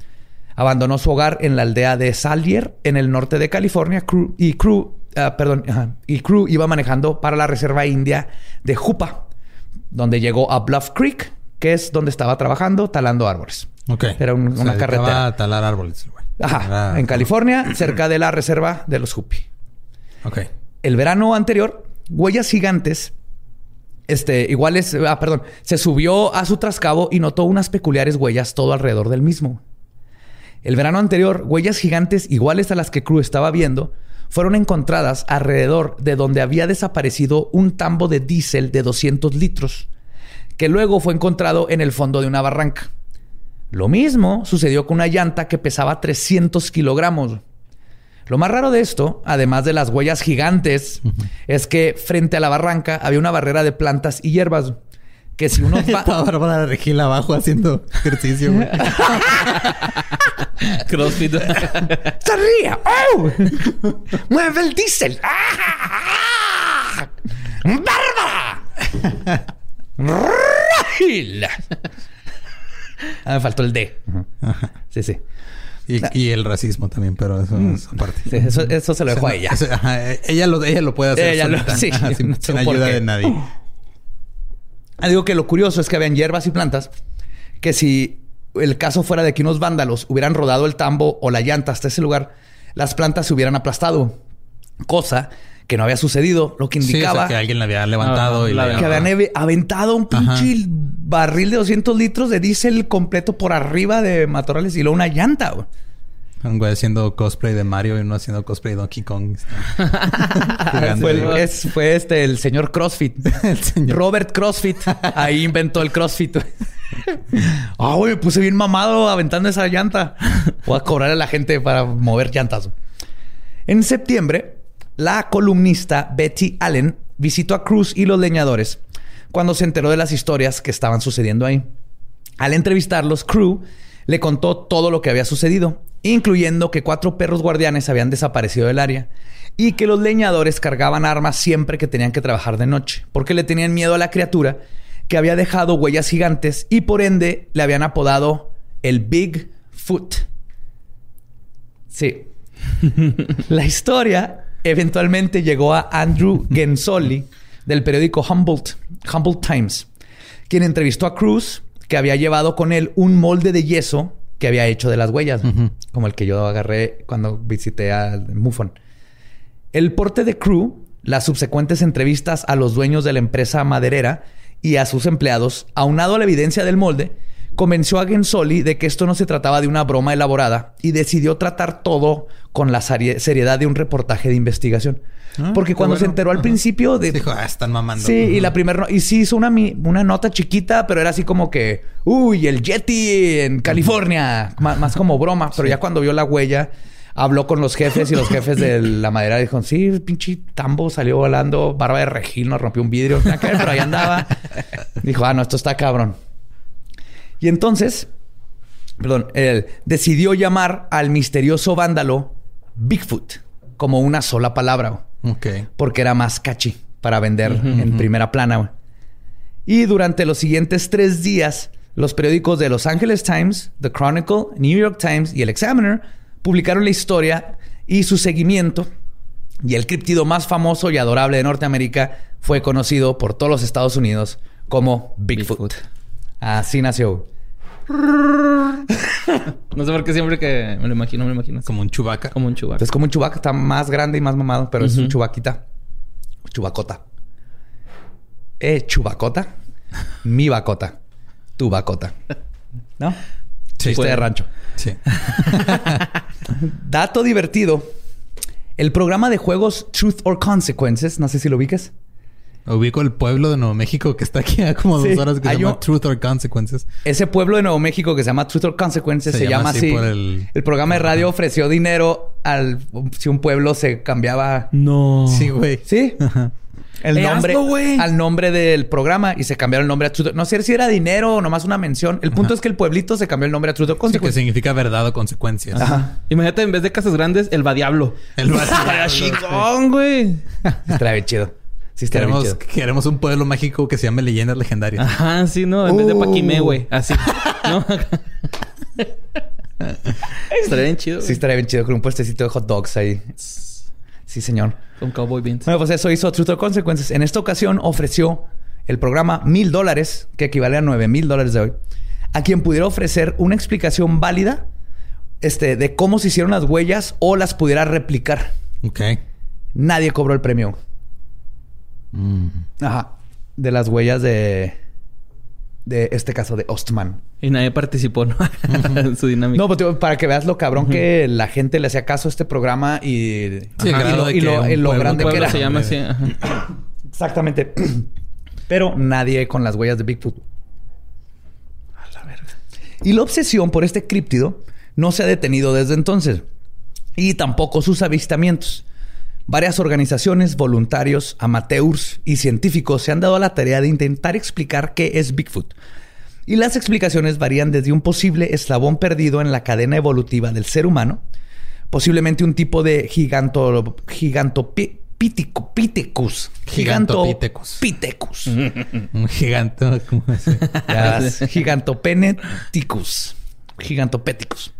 abandonó su hogar en la aldea de Salier, en el norte de California. Crew, y, Crew, uh, perdón, uh, y Crew iba manejando para la reserva india de Jupa, donde llegó a Bluff Creek, que es donde estaba trabajando, talando árboles. Ok. Era un, o sea, una carretera. A talar árboles. Güey. Ajá. Era... En California, cerca de la reserva de los Hopi. Ok. El verano anterior, huellas gigantes... Este, iguales... Ah, perdón. Se subió a su trascabo y notó unas peculiares huellas todo alrededor del mismo. El verano anterior, huellas gigantes iguales a las que Crew estaba viendo fueron encontradas alrededor de donde había desaparecido un tambo de diésel de doscientos litros que luego fue encontrado en el fondo de una barranca. Lo mismo sucedió con una llanta que pesaba trescientos kilogramos. Lo más raro de esto, además de las huellas gigantes, uh-huh, es que frente a la barranca había una barrera de plantas y hierbas. Que si uno va... Estaba Bárbara Regil abajo haciendo ejercicio, güey. Crossfit. ¡Sonría! ¡Oh! ¡Mueve el diésel! ¡Ah! ¡Bárbara! ¡Regil! Ah, me faltó el D. Sí, sí. Y, y el racismo también, pero eso mm. es aparte. Sí, eso, eso se lo dejo o sea, a ella. O sea, ajá, ella, lo, ella lo puede hacer ella solita. Lo, sí, ajá, sin, no sé sin ayuda de nadie. Uh. Ah, digo que lo curioso es que habían hierbas y plantas que si el caso fuera de que unos vándalos hubieran rodado el tambo o la llanta hasta ese lugar, las plantas se hubieran aplastado. Cosa que no había sucedido, lo que indicaba... Sí, o sea, que alguien la había levantado ah, y... La, la, que habían ev- aventado un pinche ajá. barril de doscientos litros de diésel completo por arriba de matorrales y luego una llanta, güey. Un güey haciendo cosplay de Mario y uno haciendo cosplay de Donkey Kong. fue, es, fue este el señor CrossFit. el señor. Robert CrossFit. Ahí inventó el CrossFit. Ah, güey, me puse bien mamado aventando esa llanta. Voy a cobrar a la gente para mover llantas. En septiembre, la columnista Betty Allen visitó a Cruz y los leñadores cuando se enteró de las historias que estaban sucediendo ahí. Al entrevistarlos, Crew le contó todo lo que había sucedido, incluyendo que cuatro perros guardianes habían desaparecido del área y que los leñadores cargaban armas siempre que tenían que trabajar de noche, porque le tenían miedo a la criatura que había dejado huellas gigantes y por ende le habían apodado el Bigfoot. Sí. La historia eventualmente llegó a Andrew Genzoli del periódico Humboldt, Humboldt Times, quien entrevistó a Cruz, que había llevado con él un molde de yeso que había hecho de las huellas, uh-huh, como el que yo agarré cuando visité a Mufon. El porte de Crew, las subsecuentes entrevistas a los dueños de la empresa maderera y a sus empleados, aunado a la evidencia del molde, convenció a Genzoli de que esto no se trataba de una broma elaborada y decidió tratar todo con la seriedad de un reportaje de investigación. Ah, porque cuando bueno. se enteró al uh-huh. principio... de dijo, ah, están mamando. Sí, uh-huh. y la primera... No... Y sí hizo una, una nota chiquita, pero era así como que... Uy, el Yeti en California. M- más como broma. Pero sí. ya cuando vio la huella... habló con los jefes y los jefes de la madera dijeron, sí, el pinche tambo salió volando, barba de regil, nos rompió un vidrio, pero ahí andaba. Dijo, ah, no, esto está cabrón. Y entonces, perdón, él decidió llamar al misterioso vándalo Bigfoot como una sola palabra. Ok. Porque era más catchy para vender uh-huh, en uh-huh. primera plana. Y durante los siguientes tres días, los periódicos de Los Angeles Times, The Chronicle, New York Times y El Examiner publicaron la historia y su seguimiento. Y el críptido más famoso y adorable de Norteamérica fue conocido por todos los Estados Unidos como Bigfoot. Bigfoot. Así nació. No sé por qué siempre que me lo imagino, me lo imagino. Como un Chewbacca. Como un Chewbacca. Es como un Chewbacca. Está más grande y más mamado, pero uh-huh. es un Chewbaquita. Chubacota. Eh, Chubacota. Mi bacota. Tu bacota. ¿No? Sí. Chiste de rancho. Sí. Dato divertido. El programa de juegos Truth or Consequences. No sé si lo ubicas. Ubico el pueblo de Nuevo México que está aquí a como sí. dos horas que Hay se llama un... Truth or Consequences. Ese pueblo de Nuevo México que se llama Truth or Consequences se, se llama así. así. Por el... el programa de radio ofreció dinero al si un pueblo se cambiaba. No. Sí, güey. Sí. Ajá. El eh, nombre hazlo, al nombre del programa y se cambiaron el nombre a Truth. No sé si era dinero o nomás una mención. El punto Ajá. es que el pueblito se cambió el nombre a Truth o Consecuencias. Sí, que significa verdad o consecuencias. Ajá. Imagínate en vez de Casas Grandes, el Badiablo. El Badiablo. Chingón, güey. Estaría chido. Sí, queremos, bien chido. Queremos un pueblo mágico que se llame Leyendas Legendarias. Ajá, sí, no. En uh. vez de Paquimé, güey. Así. ¿No? Estaría bien chido. Sí, estaría bien chido con un puestecito de hot dogs ahí. Sí, señor. Con Cowboy Beans. Bueno, pues eso hizo Truth or Consequences. En esta ocasión ofreció el programa mil dólares, que equivale a nueve mil dólares de hoy, a quien pudiera ofrecer una explicación válida este, de cómo se hicieron las huellas o las pudiera replicar. Ok. Nadie cobró el premio. Mm. Ajá. De las huellas de... de este caso de Ostman. Y nadie participó, ¿no? Uh-huh. en su dinámica. No, pues para que veas lo cabrón uh-huh. que la gente le hacía caso a este programa y... Sí, ajá, y lo, y lo, y lo pueblo, grande que era. Se llama así. Ajá. Exactamente. Pero nadie con las huellas de Bigfoot. A la verga. Y la obsesión por este críptido no se ha detenido desde entonces. Y tampoco sus avistamientos. Varias organizaciones, voluntarios, amateurs y científicos se han dado a la tarea de intentar explicar qué es Bigfoot. Y las explicaciones varían desde un posible eslabón perdido en la cadena evolutiva del ser humano, posiblemente un tipo de giganto, gigantopithecus. Gigantopithecus. Un giganto, ¿cómo se llama? Gigantopeneticus. Gigantopéticus.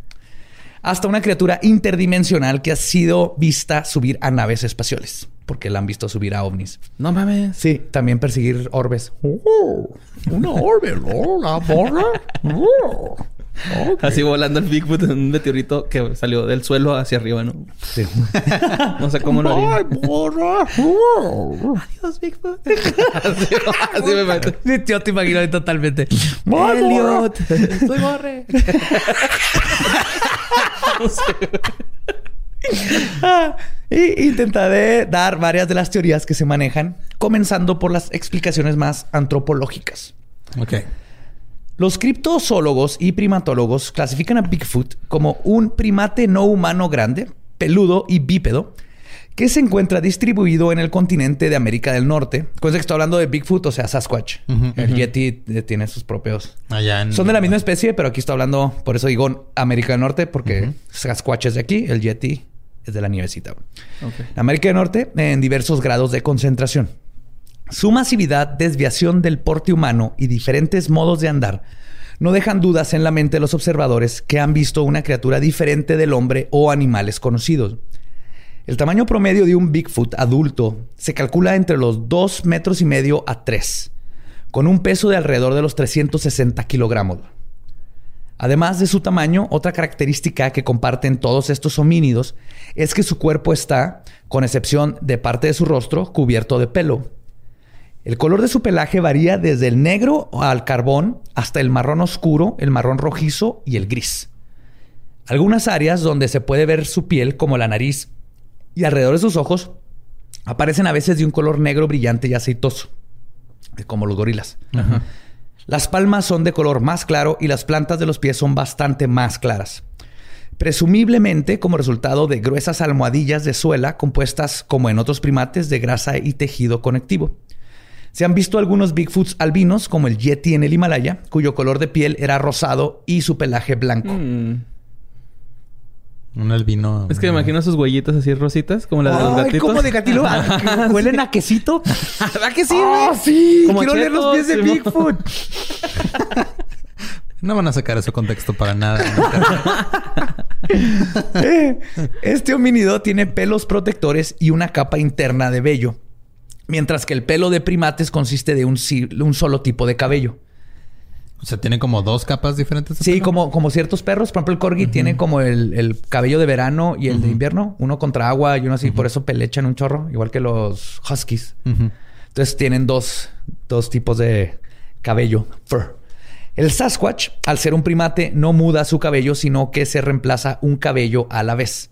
Hasta una criatura interdimensional que ha sido vista subir a naves espaciales. Porque la han visto subir a ovnis. No mames. Sí, también perseguir orbes. Oh, una orbe, ¿no? La borra. Oh, okay. Así volando el Bigfoot en un meteorito que salió del suelo hacia arriba, ¿no? Sí. No sé cómo lo haría. ¡Ay, borra! Oh. ¡Adiós, Bigfoot! Así, así me meto. Yo te imagino ahí totalmente. ¡Eliot! ¡Soy borre! No sé. ah, y intentaré dar varias de las teorías que se manejan, comenzando por las explicaciones más antropológicas. Ok. Los criptozoólogos y primatólogos clasifican a Bigfoot como un primate no humano grande, peludo y bípedo que se encuentra distribuido en el continente de América del Norte. Con eso que estoy hablando de Bigfoot, o sea, Sasquatch. Uh-huh, el uh-huh. Yeti tiene sus propios... Allá en... Son de la misma especie, pero aquí estoy hablando... Por eso digo América del Norte, porque uh-huh. Sasquatch es de aquí. El Yeti es de la nievecita. Okay. América del Norte en diversos grados de concentración. Su masividad, desviación del porte humano y diferentes modos de andar no dejan dudas en la mente de los observadores que han visto una criatura diferente del hombre o animales conocidos. El tamaño promedio de un Bigfoot adulto se calcula entre los dos metros y medio a tres, con un peso de alrededor de los trescientos sesenta kilogramos. Además de su tamaño, otra característica que comparten todos estos homínidos es que su cuerpo está, con excepción de parte de su rostro, cubierto de pelo. El color de su pelaje varía desde el negro al carbón hasta el marrón oscuro, el marrón rojizo y el gris. Algunas áreas donde se puede ver su piel, como la nariz, y alrededor de sus ojos aparecen a veces de un color negro brillante y aceitoso, como los gorilas. Ajá. Las palmas son de color más claro y las plantas de los pies son bastante más claras. presumiblemente como resultado de gruesas almohadillas de suela compuestas, como en otros primates, de grasa y tejido conectivo. Se han visto algunos Bigfoots albinos, como el Yeti en el Himalaya, cuyo color de piel era rosado y su pelaje blanco. Mm. Un albino. Es que me imagino sus huellitas así rositas, como las de los gatitos. ¿Cómo de gatilo? ¿Huelen a quesito? ¿A que sí, güey? ¡Oh, sí! Quiero leer los pies de Bigfoot. No van a sacar ese contexto para nada. Este homínido tiene pelos protectores y una capa interna de vello, mientras que el pelo de primates consiste de un, un solo tipo de cabello. O sea, ¿tiene como dos capas diferentes? Sí, como, como ciertos perros. Por ejemplo, el corgi uh-huh. tiene como el, el cabello de verano y el uh-huh. de invierno. Uno contra agua y uno así. Uh-huh. Por eso pelechan un chorro. Igual que los huskies. Uh-huh. Entonces, tienen dos, dos tipos de cabello. Fur. El Sasquatch, al ser un primate, no muda su cabello, sino que se reemplaza un cabello a la vez.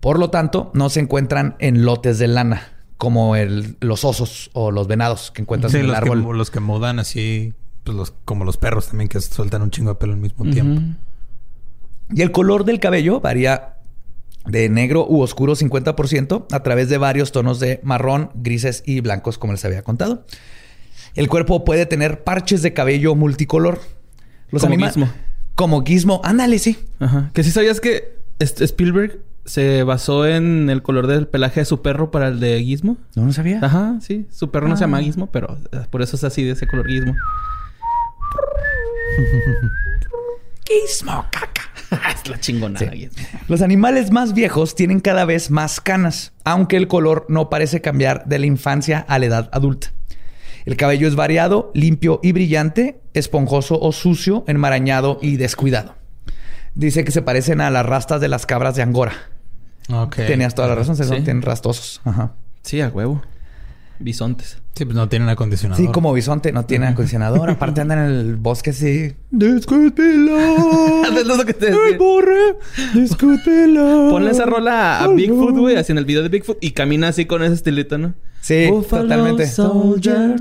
Por lo tanto, no se encuentran en lotes de lana, como el, los osos o los venados que encuentras sí, en el árbol. Sí, los que mudan así, pues los, como los perros también, que sueltan un chingo de pelo al mismo uh-huh. tiempo. Y el color del cabello varía de negro u oscuro cincuenta por ciento a través de varios tonos de marrón, grises y blancos, como les había contado. El cuerpo puede tener parches de cabello multicolor. Los como anima- Gizmo. Como Gizmo. Ándale, sí. Ajá. Que sí sabías que Spielberg se basó en el color del pelaje de su perro para el de Gizmo. No, no sabía. Ajá, sí. Su perro ah. no se llama Gizmo, pero por eso es así de ese color Gizmo. Gizmo, caca. Es la chingonada. Sí. Los animales más viejos tienen cada vez más canas, aunque el color no parece cambiar de la infancia a la edad adulta. El cabello es variado, limpio y brillante, esponjoso o sucio, enmarañado y descuidado. Dice que se parecen a las rastas de las cabras de Angora. Okay. Tenías toda la razón. Se ¿Sí? tienen rastosos. Ajá. Sí, a huevo. Bisontes. Sí, pues no tienen acondicionador. Sí, como bisonte no tienen acondicionador. Aparte andan en el bosque así. ¡Discútelo! Es lo que te decía. ¡Borre! ¡Discútelo! Ponle esa rola a Bigfoot, güey. Así en el video de Bigfoot. Y camina así con ese estilito, ¿no? Sí, Buffalo totalmente. Soldier.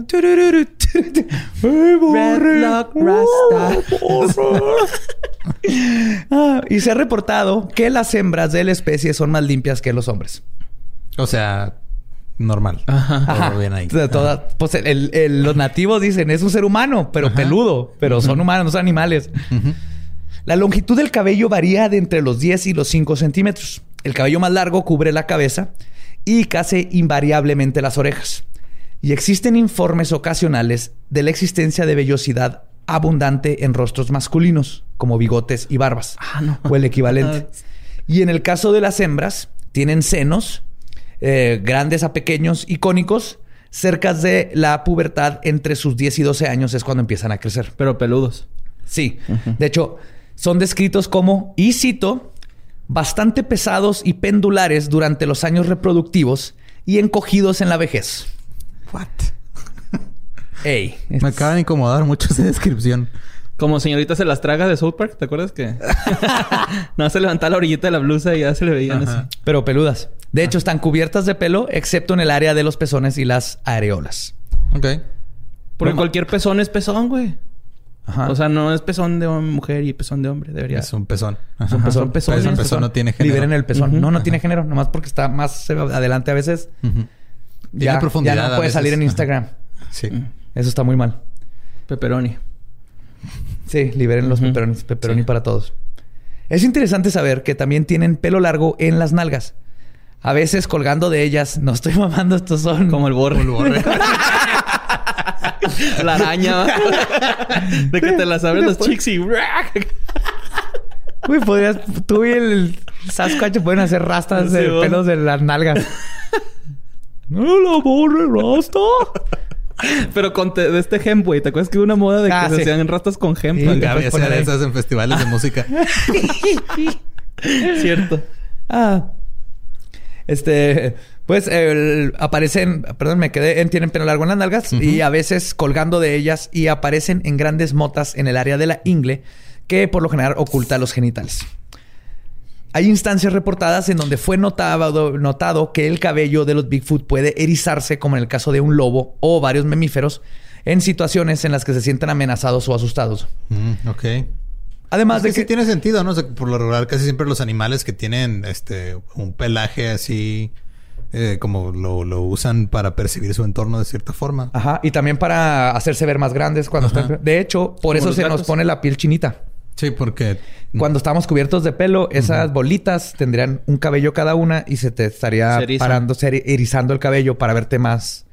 Red Lock Rasta. Y se ha reportado que las hembras de la especie son más limpias que los hombres. O sea... normal. Ajá. Todo bien ahí. Toda, Ajá. Pues el, el, los nativos dicen es un ser humano, pero Ajá. peludo. Pero son humanos, no son animales. Uh-huh. La longitud del cabello varía de entre los diez y los cinco centímetros. El cabello más largo cubre la cabeza y casi invariablemente las orejas. Y existen informes ocasionales de la existencia de vellosidad abundante en rostros masculinos, como bigotes y barbas. Ah, no. O el equivalente. Y en el caso de las hembras, tienen senos... Eh, grandes a pequeños y cónicos, cerca de la pubertad, entre sus diez y doce años es cuando empiezan a crecer. Pero peludos. Sí. Uh-huh. De hecho, son descritos como, y cito, bastante pesados y pendulares durante los años reproductivos y encogidos en la vejez. What? Ey. Es... Me acaba de incomodar mucho esa descripción. Como señorita se las traga de South Park, ¿te acuerdas que? No, se levantaba la orillita de la blusa y ya se le veían Ajá. así. Pero peludas. De hecho, están cubiertas de pelo, excepto en el área de los pezones y las areolas. Ok. Porque no, cualquier pezón es pezón, güey. Ajá. O sea, no es pezón de mujer y pezón de hombre. Debería... Es un pezón. Ajá. Son pezones. Son pezones. Pero el pezón no tiene género. Liberen el pezón. Uh-huh. No, no Ajá. tiene género. Nomás porque está más adelante a veces. Uh-huh. Ya, tiene profundidad ya no puede salir en Instagram. Ajá. Sí. Eso está muy mal. Pepperoni. Sí, liberen los uh-huh. peperonis. Pepperoni sí. para todos. Es interesante saber que también tienen pelo largo en las nalgas. A veces colgando de ellas. No estoy mamando, estos son... Como el borre. Como el borre. La araña. De que te las abren los chicks y... Uy, podrías... Tú y el Sasquatch pueden hacer rastas sí, de vos. Pelos de las nalgas. No la borre rasta. Pero con te, de este hemp, güey. ¿Te acuerdas que hubo una moda de ah, que sí. se hacían rastas con hemp? Sí, ya se hacen esas en festivales de música. Cierto. Ah... Este... Pues el, aparecen... Perdón, me quedé en... Tienen pelo largo en las nalgas. Uh-huh. Y a veces colgando de ellas. Y aparecen en grandes motas en el área de la ingle. Que por lo general oculta los genitales. Hay instancias reportadas en donde fue notado, notado que el cabello de los Bigfoot puede erizarse, como en el caso de un lobo o varios mamíferos, en situaciones en las que se sienten amenazados o asustados. Mm, ok. Además de que, que sí tiene sentido, ¿no? O sea, por lo regular casi siempre los animales que tienen este un pelaje así... Eh, como lo, lo usan para percibir su entorno de cierta forma. Ajá. Y también para hacerse ver más grandes cuando están... De hecho, por eso se gatos? nos pone la piel chinita. Sí, porque... Cuando estamos cubiertos de pelo, esas uh-huh. bolitas tendrían un cabello cada una y se te estaría se parando, se erizando el cabello para verte más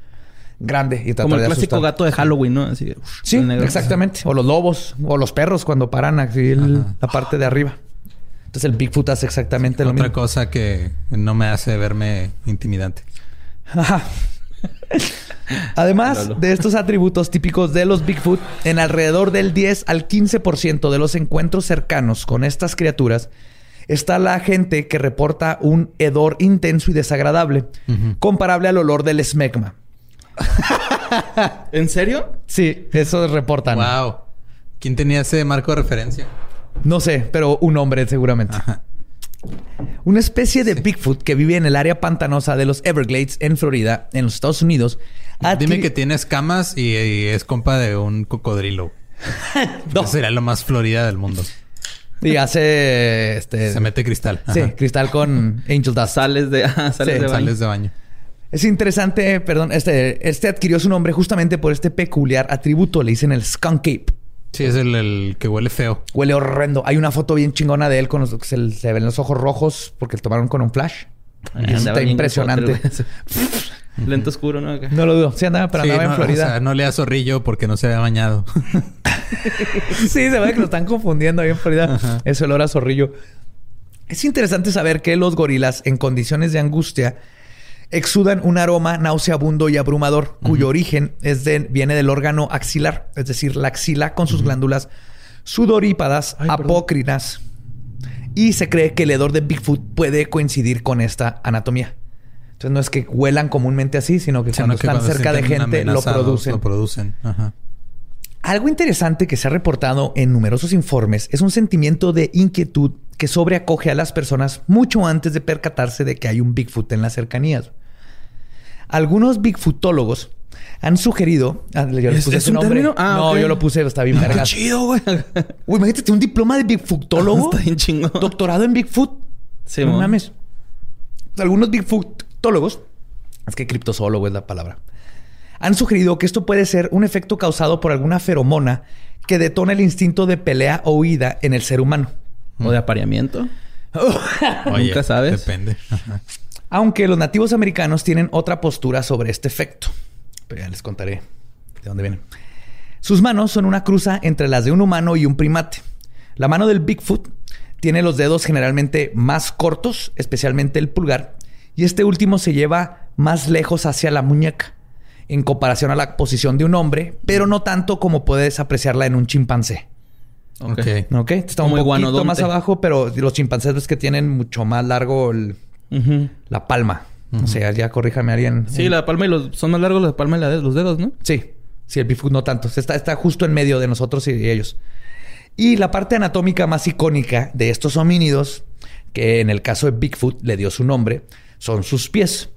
grande. Y como el clásico asustar. gato de Halloween, ¿no? Así, uff, sí, exactamente. O los lobos o los perros cuando paran así el, la parte de arriba. Entonces el Bigfoot hace exactamente sí, lo otra mismo. Otra cosa que no me hace verme intimidante. Además Lolo. de estos atributos típicos de los Bigfoot, en alrededor del diez al quince por ciento de los encuentros cercanos con estas criaturas está la gente que reporta un hedor intenso y desagradable, uh-huh. comparable al olor del esmegma. ¿En serio? Sí, eso reportan. Wow. ¿Quién tenía ese marco de referencia? No sé, pero un hombre seguramente. Ajá. Una especie de sí. Bigfoot que vive en el área pantanosa de los Everglades en Florida, en los Estados Unidos. Adquiri... Dime que tiene escamas y, y es compa de un cocodrilo. No. Sería lo más Florida del mundo. Y hace... Este... Se mete cristal. Ajá. Sí, cristal con Angel Dust. Sales de, ah, sales sí, de baño. Sales de baño. Es interesante, perdón, este, este adquirió su nombre justamente por este peculiar atributo. Le dicen el skunk cape. Sí, es el, el que huele feo. Huele horrendo. Hay una foto bien chingona de él con los... Se, se ven los ojos rojos porque le tomaron con un flash. Ay, está impresionante. Lento oscuro, ¿no? Acá. No lo dudo. Sí andaba, pero sí, andaba no, en Florida. O sea, no le da zorrillo porque no se había bañado. Sí, se ve que lo están confundiendo ahí en Florida. Ajá. Ese olor a zorrillo. Es interesante saber que los gorilas en condiciones de angustia exudan un aroma nauseabundo y abrumador, uh-huh. cuyo origen es de, viene del órgano axilar, es decir, la axila con sus uh-huh. glándulas sudorípadas, Ay, apocrinas. Perdón. Y se cree que el hedor de Bigfoot puede coincidir con esta anatomía. Entonces, no es que huelan comúnmente así, sino que sino cuando que están cuando cerca de gente lo producen. Lo producen. Ajá. Algo interesante que se ha reportado en numerosos informes es un sentimiento de inquietud que sobreacoge a las personas mucho antes de percatarse de que hay un Bigfoot en las cercanías. Algunos Bigfootólogos han sugerido... Ah, yo le puse su nombre. Ah, no, okay. yo lo puse. Está bien vergas. ¡Qué chido, güey! Güey, imagínate un diploma de Bigfootólogo. Está bien chingón. Doctorado en Bigfoot. Sí, no mames. Algunos Bigfootólogos... Es que criptozoólogo es la palabra. Han sugerido que esto puede ser un efecto causado por alguna feromona que detona el instinto de pelea o huida en el ser humano. ¿O de apareamiento? Oye, nunca sabes. Depende. Ajá. Aunque los nativos americanos tienen otra postura sobre este efecto. Pero ya les contaré de dónde vienen. Sus manos son una cruza entre las de un humano y un primate. La mano del Bigfoot tiene los dedos generalmente más cortos, especialmente el pulgar. Y este último se lleva más lejos hacia la muñeca en comparación a la posición de un hombre, pero no tanto como puedes apreciarla en un chimpancé. Ok. Ok. Está un poquito guanodonte. Más abajo, pero los chimpancés ves que tienen mucho más largo el, uh-huh. la palma. Uh-huh. O sea, ya corríjame alguien. Sí, un... la palma y los... Son más largos la palma y la de, los dedos, ¿no? Sí. Sí, el Bigfoot no tanto. Está, está justo en medio de nosotros y, y ellos. Y la parte anatómica más icónica de estos homínidos, que en el caso de Bigfoot le dio su nombre, son sus pies.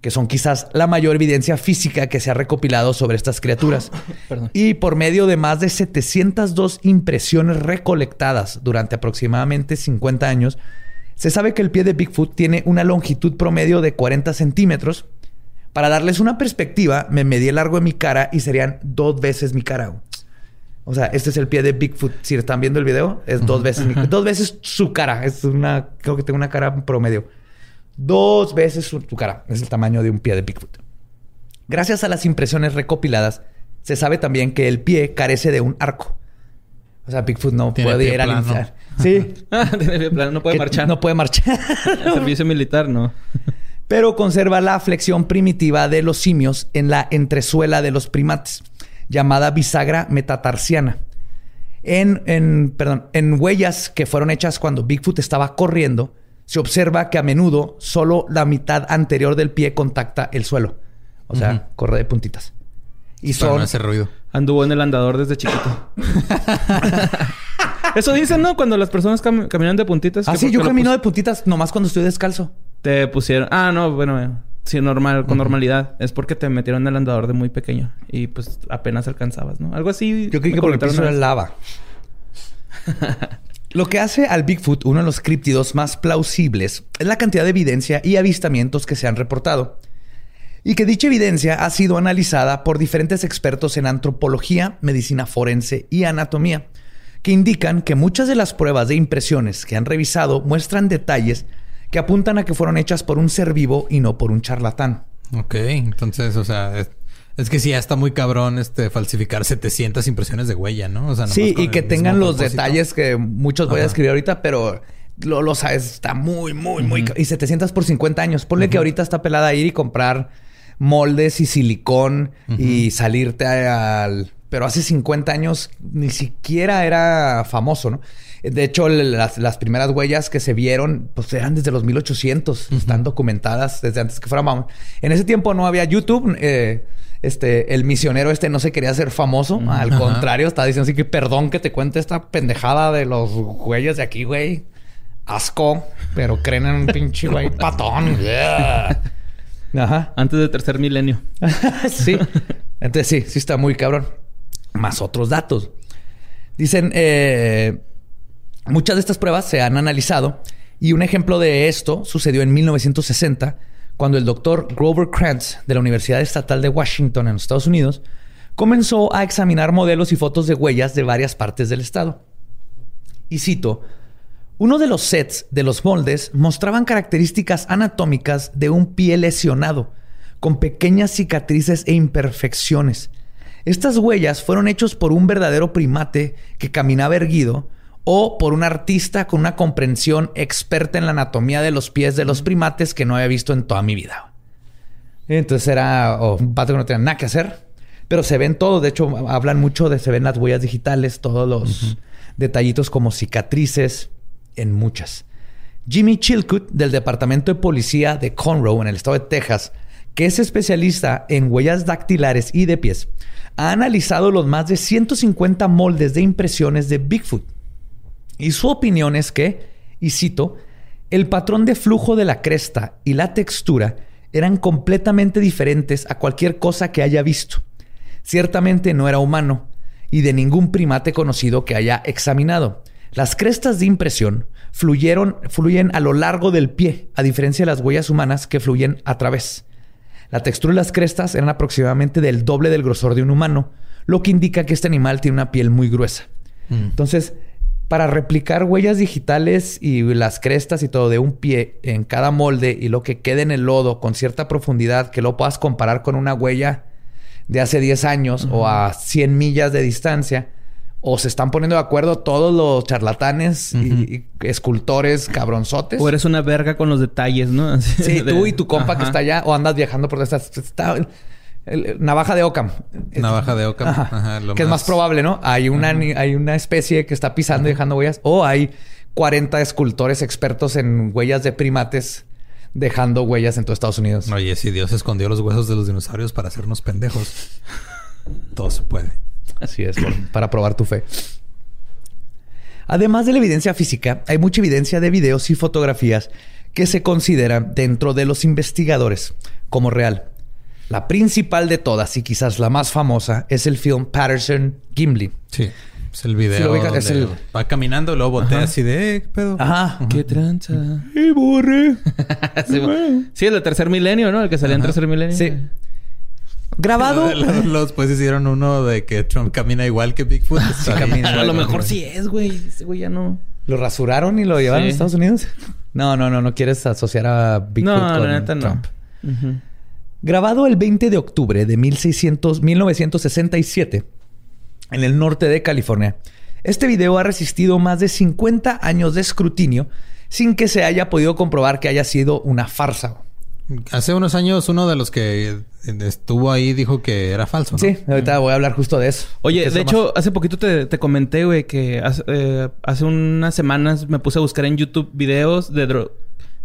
Que son quizás la mayor evidencia física que se ha recopilado sobre estas criaturas. Y por medio de más de setecientas dos impresiones recolectadas durante aproximadamente cincuenta años, se sabe que el pie de Bigfoot tiene una longitud promedio de cuarenta centímetros. Para darles una perspectiva, me medí el largo de mi cara y serían dos veces mi cara. O sea, este es el pie de Bigfoot. Si están viendo el video, es dos veces mi, dos veces su cara. Es una... Creo que tengo una cara promedio. Dos veces su, su cara. Es el tamaño de un pie de Bigfoot. Gracias a las impresiones recopiladas, se sabe también que el pie carece de un arco. O sea, Bigfoot no tiene puede ir a lanzar. Sí. Tiene pie plano. No puede marchar. No puede marchar. El servicio militar, no. Pero conserva la flexión primitiva de los simios en la entresuela de los primates, llamada bisagra metatarsiana. En, en, perdón, en huellas que fueron hechas cuando Bigfoot estaba corriendo, se observa que a menudo solo la mitad anterior del pie contacta el suelo. O sea, uh-huh. corre de puntitas. Y son... Para no hacer ruido. Anduvo en el andador desde chiquito. Eso dicen, ¿no? Cuando las personas cam- caminan de puntitas. Ah, sí. Yo camino pus- de puntitas nomás cuando estoy descalzo. Te pusieron... Ah, no. Bueno, sí, normal. Con uh-huh. normalidad. Es porque te metieron en el andador de muy pequeño. Y pues apenas alcanzabas, ¿no? Algo así. Yo creí que por el piso era lava. Lo que hace al Bigfoot uno de los críptidos más plausibles es la cantidad de evidencia y avistamientos que se han reportado, y que dicha evidencia ha sido analizada por diferentes expertos en antropología, medicina forense y anatomía, que indican que muchas de las pruebas de impresiones que han revisado muestran detalles que apuntan a que fueron hechas por un ser vivo y no por un charlatán. Ok, entonces, o sea... Es... Es que sí, ya está muy cabrón este falsificar setecientas impresiones de huella, ¿no? O sea, sí, y que tengan los propósito. Detalles que muchos voy a escribir ahorita, pero lo, lo sabes, está muy, muy, uh-huh. muy... Y setecientas por cincuenta años. Ponle uh-huh. que ahorita está pelada ir y comprar moldes y silicón uh-huh. y salirte al... Pero hace cincuenta años ni siquiera era famoso, ¿no? De hecho, las, las primeras huellas que se vieron pues eran desde los mil ochocientos. Uh-huh. Están documentadas desde antes que fuera mamá. En ese tiempo no había YouTube. Eh, este, el misionero este no se quería hacer famoso. Uh-huh. Al contrario, estaba diciendo así que perdón que te cuente esta pendejada de los huellas de aquí, güey. Asco. Pero creen en un pinche güey patón. Yeah. Ajá. Antes del tercer milenio. Sí. Entonces sí, sí está muy cabrón. Más otros datos. Dicen, eh, muchas de estas pruebas se han analizado y un ejemplo de esto sucedió en mil novecientos sesenta cuando el doctor Grover Krantz de la Universidad Estatal de Washington en los Estados Unidos comenzó a examinar modelos y fotos de huellas de varias partes del estado. Y cito, uno de los sets de los moldes mostraban características anatómicas de un pie lesionado con pequeñas cicatrices e imperfecciones. Estas huellas fueron hechas por un verdadero primate que caminaba erguido o por un artista con una comprensión experta en la anatomía de los pies de los primates que no había visto en toda mi vida. Entonces era oh, un pato que no tenía nada que hacer, pero se ven todo. De hecho, hablan mucho de se ven las huellas digitales, todos los uh-huh. detallitos como cicatrices en muchas. Jimmy Chilcutt del Departamento de Policía de Conroe en el estado de Texas, que es especialista en huellas dactilares y de pies, ha analizado los más de ciento cincuenta moldes de impresiones de Bigfoot. Y su opinión es que, y cito, el patrón de flujo de la cresta y la textura eran completamente diferentes a cualquier cosa que haya visto. Ciertamente no era humano y de ningún primate conocido que haya examinado. Las crestas de impresión fluyeron, fluyen a lo largo del pie, a diferencia de las huellas humanas que fluyen a través. La textura de las crestas eran aproximadamente del doble del grosor de un humano, lo que indica que este animal tiene una piel muy gruesa. Mm. Entonces, para replicar huellas digitales y las crestas y todo de un pie en cada molde y lo que quede en el lodo con cierta profundidad que lo puedas comparar con una huella de hace diez años uh-huh. o a cien millas de distancia, o se están poniendo de acuerdo todos los charlatanes uh-huh. y, y escultores cabronzotes. O eres una verga con los detalles, ¿no? Sí, de... tú y tu compa ajá. que está allá. O andas viajando por... Esta, esta, el, el, navaja de Occam. Navaja de Occam. Ajá. Ajá, lo que más... es más probable, ¿no? Hay una, uh-huh. hay una especie que está pisando uh-huh. y dejando huellas. O hay cuarenta escultores expertos en huellas de primates dejando huellas en todo Estados Unidos. Oye, si Dios escondió los huesos de los dinosaurios para hacernos pendejos, todo se puede. Así es, por, para probar tu fe. Además de la evidencia física, hay mucha evidencia de videos y fotografías que se consideran dentro de los investigadores como real. La principal de todas y quizás la más famosa es el film Patterson-Gimlin. Sí, es el video. Sí, lo ubica, es el... Va caminando, luego botea ajá. así de eh, pedo. Ajá. Ajá. Qué trancha. Y borre. Sí, sí, el de tercer milenio, ¿no? El que salía ajá. en tercer milenio. Sí. Grabado. Los, los pues hicieron uno de que Trump camina igual que Bigfoot. Sí, camina igual, a lo mejor güey. Sí es, güey. Ese güey ya no. Lo rasuraron y lo llevaron sí. a Estados Unidos. No, no, no, no quieres asociar a Bigfoot no, con la neta, Trump. No. Uh-huh. Grabado el veinte de octubre de mil novecientos sesenta y siete en el norte de California, este video ha resistido más de cincuenta años de escrutinio sin que se haya podido comprobar que haya sido una farsa. Hace unos años uno de los que estuvo ahí dijo que era falso, ¿no? Sí, ahorita voy a hablar justo de eso. Oye, de hecho, más... hace poquito te, te comenté, güey, que hace, eh, hace unas semanas me puse a buscar en YouTube videos de, dro-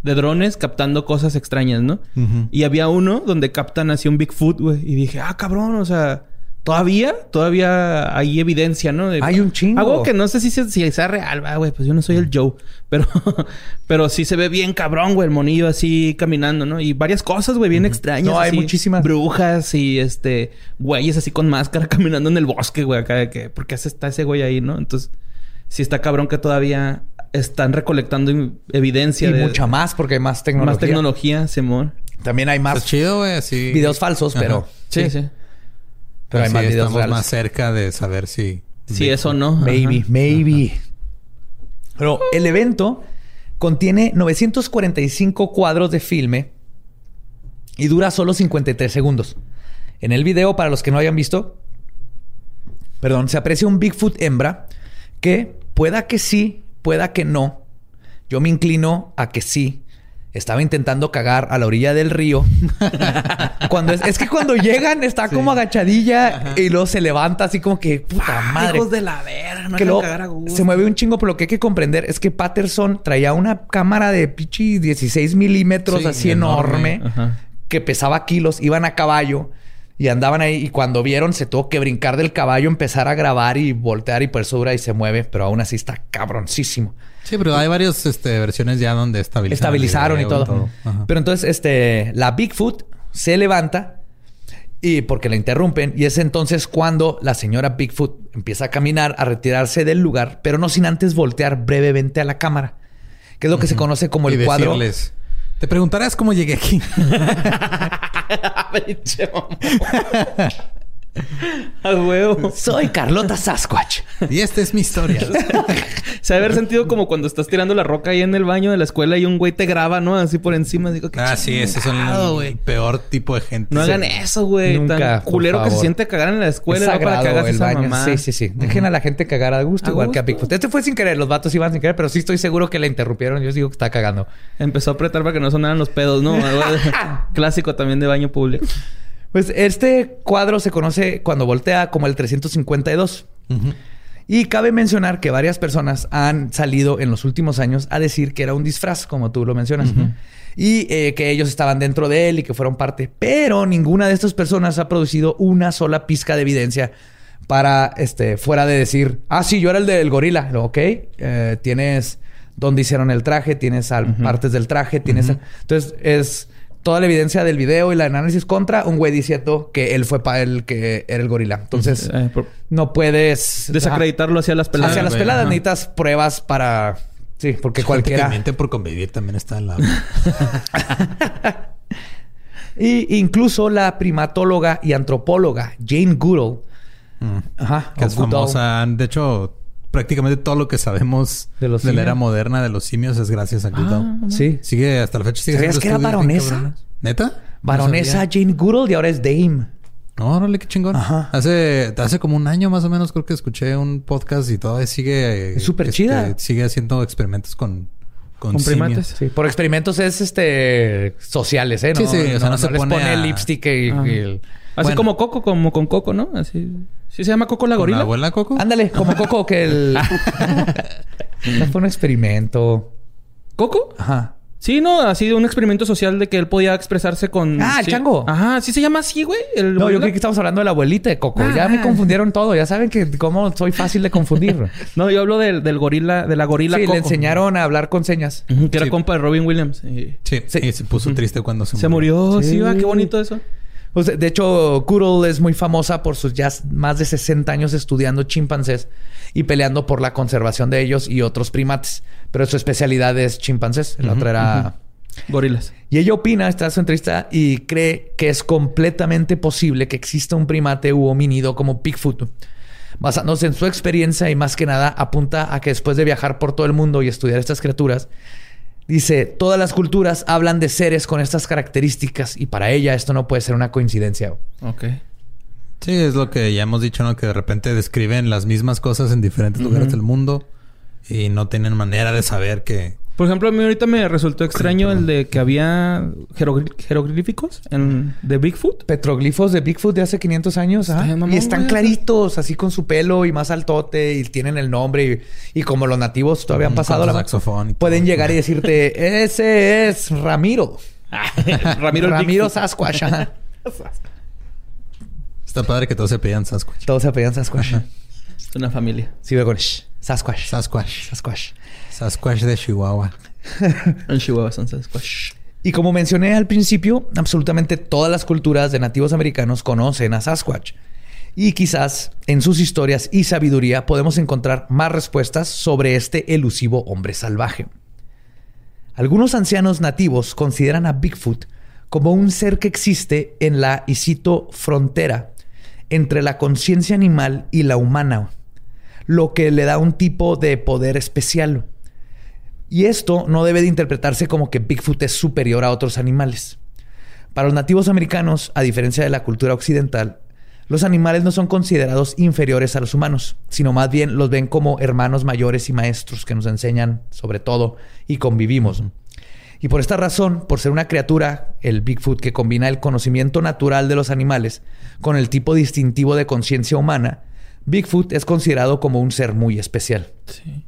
de drones captando cosas extrañas, ¿no? Uh-huh. Y había uno donde captan así un Bigfoot, güey. Y dije, ah, cabrón, o sea... Todavía, todavía hay evidencia, ¿no? De, hay un chingo. Algo que no sé si, si es real, güey. Pues yo no soy el Joe. Pero, pero sí se ve bien cabrón, güey. El monillo así caminando, ¿no? Y varias cosas, güey. Bien uh-huh. extrañas. No, hay así, muchísimas. Brujas y este... güeyes así con máscara caminando en el bosque, güey. Acá de que... ¿Por qué está ese güey ahí, no? Entonces... sí está cabrón que todavía están recolectando evidencia. Y de, mucha más, porque hay más tecnología. Más tecnología, Simón. También hay más... Es chido, güey. Sí. Videos falsos, ajá, pero... Sí, sí, sí. Pero, pero hay sí, más videos estamos reales. Más cerca de saber si... Si eso no. Maybe. Ajá. Maybe. Ajá. Pero el evento contiene novecientos cuarenta y cinco cuadros de filme y dura solo cincuenta y tres segundos. En el video, para los que no hayan visto... Perdón. Se aprecia un Bigfoot hembra que pueda que sí, pueda que no. Yo me inclino a que sí. Estaba intentando cagar a la orilla del río. Cuando es, es que cuando llegan está sí, como agachadilla. Ajá. Y luego se levanta así como que... ¡Puta madre! ¡Hijos de la verga! No que luego cagar a gusto. Se mueve un chingo. Pero lo que hay que comprender es que Patterson traía una cámara de pichi dieciséis milímetros, sí, así enorme. enorme Ajá. Que pesaba kilos. Iban a caballo. Y andaban ahí. Y cuando vieron se tuvo que brincar del caballo, empezar a grabar y voltear. Y por eso dura y se mueve. Pero aún así está cabroncísimo. Sí, pero hay varias este, versiones ya donde estabilizaron. Estabilizaron y todo. Y todo. Pero entonces, este, la Bigfoot se levanta y porque la interrumpen. Y es entonces cuando la señora Bigfoot empieza a caminar, a retirarse del lugar, pero no sin antes voltear brevemente a la cámara, que es lo que uh-huh. se conoce como y el cuadro. Decirles, te preguntarás cómo llegué aquí. A huevo. Soy Carlota Sasquatch. Y esta es mi historia. Se ha de haber sentido como cuando estás tirando la roca ahí en el baño de la escuela y un güey te graba, ¿no? Así por encima. Digo, ah, chingado, sí. Ese es el peor tipo de gente. No sí. hagan eso, güey. Nunca, tan culero que se siente cagar en la escuela. Es sagrado, ¿no? Para que hagas el esa baño. Mamá. Sí, sí, sí. Dejen uh-huh. a la gente cagar a gusto. ¿A igual gusto? Que a Bigfoot. Este fue sin querer. Los vatos iban sin querer. Pero sí estoy seguro que la interrumpieron. Yo digo que está cagando. Empezó a apretar para que no sonaran los pedos, ¿no? Clásico también de baño público. Pues este cuadro se conoce cuando voltea como el trescientos cincuenta y dos. Uh-huh. Y cabe mencionar que varias personas han salido en los últimos años a decir que era un disfraz, como tú lo mencionas. Uh-huh. Y eh, que ellos estaban dentro de él y que fueron parte. Pero ninguna de estas personas ha producido una sola pizca de evidencia para, este, fuera de decir... Ah, sí, yo era el del gorila. Ok. Eh, tienes dónde hicieron el traje. Tienes al, uh-huh. partes del traje. Tienes... Uh-huh. al... Entonces es... Toda la evidencia del video y la análisis contra un güey diciendo que él fue para el que era el gorila. Entonces, eh, por... no puedes... Desacreditarlo hacia las peladas. Hacia las peladas. Ajá. Necesitas pruebas para... Sí, porque cualquiera... por convivir también está al lado. Y incluso la primatóloga y antropóloga Jane Goodall. Mm. Ajá. Que es Goodall. Famosa. De hecho... Prácticamente todo lo que sabemos de, de la era moderna de los simios es gracias a Goodall. Ah, sí. Sigue hasta la fecha. Sigue ¿Sabías que era baronesa? ¿Neta? Baronesa no Jane Goodall y ahora es Dame. Órale, qué chingón. Ajá. Hace, hace como un año más o menos creo que escuché un podcast y todavía sigue... Es súper este, chida. Sigue haciendo experimentos con... Con, con primates. Sí. Por experimentos es este... Sociales, ¿eh? Sí, no, sí. O sea, no, no se no pone, les pone a... el lipstick y... Ah. y el... Así bueno. como Coco, como con Coco, ¿no? Así... ¿Sí se llama Coco la gorila? ¿La abuela Coco? Ándale, como Coco que el... No fue un experimento. ¿Coco? Ajá. Sí, no, así de un experimento social de que él podía expresarse con... Ah, el sí. chango. Ajá, sí se llama así, güey. El no, yo creo que estamos hablando de la abuelita de Coco. Ah, ya me confundieron todo. Ya saben que cómo soy fácil de confundir. No, yo hablo del, del gorila, de la gorila sí, Coco. Sí, le enseñaron a hablar con señas. Uh-huh, que era sí. compa de Robin Williams. Y... Sí. sí, y se puso triste cuando se, se murió. Se murió, sí, sí ah, qué bonito eso. Pues, de hecho, Goodall es muy famosa por sus ya más de sesenta años estudiando chimpancés y peleando por la conservación de ellos y otros primates. Pero su especialidad es chimpancés. La uh-huh, otra era... Uh-huh. Gorilas. Y ella opina, está en su entrevista, y cree que es completamente posible que exista un primate u homínido como Bigfoot. Basándose en su experiencia y más que nada apunta a que después de viajar por todo el mundo y estudiar estas criaturas... Dice, todas las culturas hablan de seres con estas características y para ella esto no puede ser una coincidencia. Ok. Sí, es lo que ya hemos dicho, ¿no? Que de repente describen las mismas cosas en diferentes uh-huh. lugares del mundo y no tienen manera de saber que... Por ejemplo, a mí ahorita me resultó extraño el de que había jerogl- jeroglíficos en, de Bigfoot. Petroglifos de Bigfoot de hace quinientos años. ¿Ah? Está y están güey. Claritos, así con su pelo y más altote. Y tienen el nombre. Y, y como los nativos todavía han pasado la saxofón. Pueden llegar y decirte, ese es Ramiro. Ramiro Ramiro Sasquatch. Está padre que todos se pedían Sasquatch. Todos se pedían Sasquatch. Es una familia. Sí, veo con... Sasquatch. Sasquatch. Sasquatch. Sasquatch de Chihuahua. En Chihuahua son Sasquatch. Y como mencioné al principio, absolutamente todas las culturas de nativos americanos conocen a Sasquatch. Y quizás en sus historias y sabiduría podemos encontrar más respuestas sobre este elusivo hombre salvaje. Algunos ancianos nativos consideran a Bigfoot como un ser que existe en la, y cito, frontera entre la conciencia animal y la humana, lo que le da un tipo de poder especial. Y esto no debe de interpretarse como que Bigfoot es superior a otros animales. Para los nativos americanos, a diferencia de la cultura occidental, los animales no son considerados inferiores a los humanos, sino más bien los ven como hermanos mayores y maestros que nos enseñan sobre todo y convivimos. Y por esta razón, por ser una criatura, el Bigfoot, que combina el conocimiento natural de los animales con el tipo distintivo de conciencia humana, Bigfoot es considerado como un ser muy especial. Sí.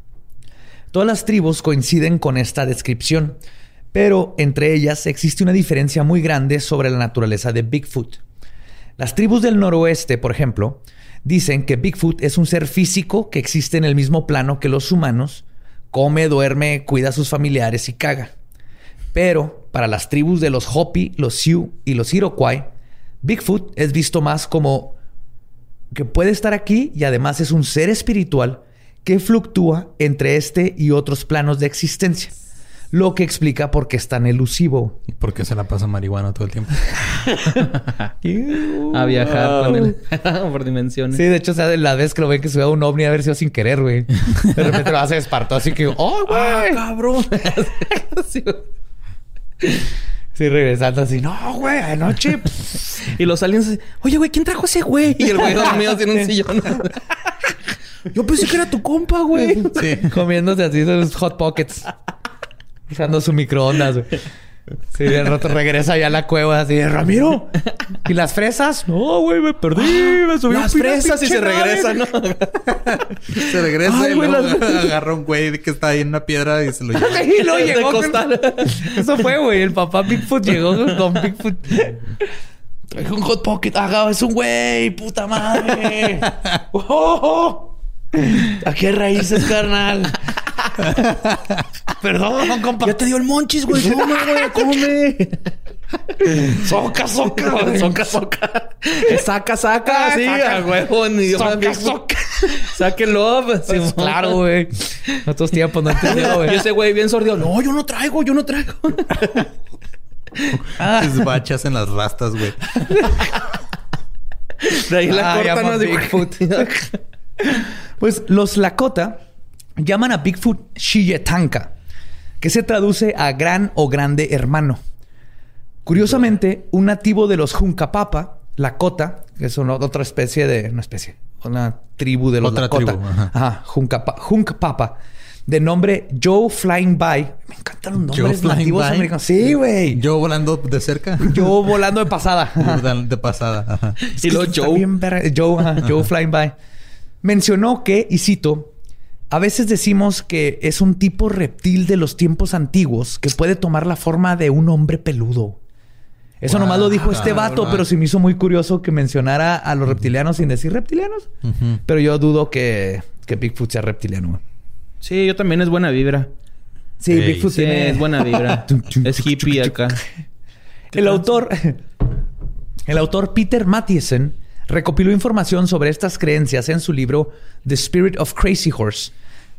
Todas las tribus coinciden con esta descripción, pero entre ellas existe una diferencia muy grande sobre la naturaleza de Bigfoot. Las tribus del noroeste, por ejemplo, dicen que Bigfoot es un ser físico que existe en el mismo plano que los humanos, come, duerme, cuida a sus familiares y caga. Pero para las tribus de los Hopi, los Sioux y los Iroquois, Bigfoot es visto más como que puede estar aquí y además es un ser espiritual que fluctúa entre este y otros planos de existencia, lo que explica por qué es tan elusivo. ¿Y por qué se la pasa marihuana todo el tiempo? A viajar con el... por dimensiones. Sí, de hecho, o sea, la vez que lo ven que subió a un ovni, haber sido sin querer, güey. De repente lo hace despartó, así que... ¡Oh, güey! ¡Ah, cabrón! Sí, Sí, regresando así. No, güey, anoche. Y los aliens... Oye, güey, ¿quién trajo ese güey? Y el güey dormido tiene un sillón. Yo pensé que era tu compa, güey. Sí. Comiéndose así esos hot pockets. Usando su microondas, güey. Sí, de rato regresa ya a la cueva así. Ramiro, ¿y las fresas? No, güey, me perdí. Me subí las un fresas y se regresan, ¿no? Se regresa. Ay, y luego las... agarra un güey que está ahí en una piedra y se lo lleva. Y lo llegó. Con... Eso fue, güey. El papá Bigfoot llegó con Bigfoot. Traje un hot pocket. Ah, es un güey. Puta madre. ¡Oh, oh! ¿A qué raíces, carnal? Perdón, compa. Ya te dio el monchis, güey. Come, güey, come. Soca, soca, güey. Soca, soca. Saca, saca. Sí, saca, güey. Soca, soca. Saca el love. Sí, claro, güey. En otros tiempos no entendió, güey. Y ese güey bien sordido. No, yo no traigo, yo no traigo. Sus bachas en las rastas, güey. De ahí la corta, no, de Bigfoot. Pues los Lakota llaman a Bigfoot Shiyetanka, que se traduce a gran o grande hermano. Curiosamente, un nativo de los Juncapapa, Lakota, que es una, otra especie de... Una especie. Una tribu de los otra Lakota. Tribu, ajá. Ajá, Juncapa, Juncapapa. De nombre Joe Flying By. Me encantan los nombres nativos by. Americanos. Sí, güey. Joe volando de cerca. Joe volando de pasada. De pasada. Ajá. Es que y luego Joe. Bien, Joe, ajá, Joe Flying By. Mencionó que, y cito... A veces decimos que es un tipo reptil de los tiempos antiguos que puede tomar la forma de un hombre peludo. Eso wow, nomás lo dijo este vato, wow. Pero se me hizo muy curioso que mencionara a los reptilianos sin decir reptilianos. Uh-huh. Pero yo dudo que, que Bigfoot sea reptiliano. Sí, yo también es buena vibra. Sí, hey. Bigfoot sí, tiene... es buena vibra. Es hippie acá. El autor... El autor Peter Mathiesen recopiló información sobre estas creencias en su libro The Spirit of Crazy Horse,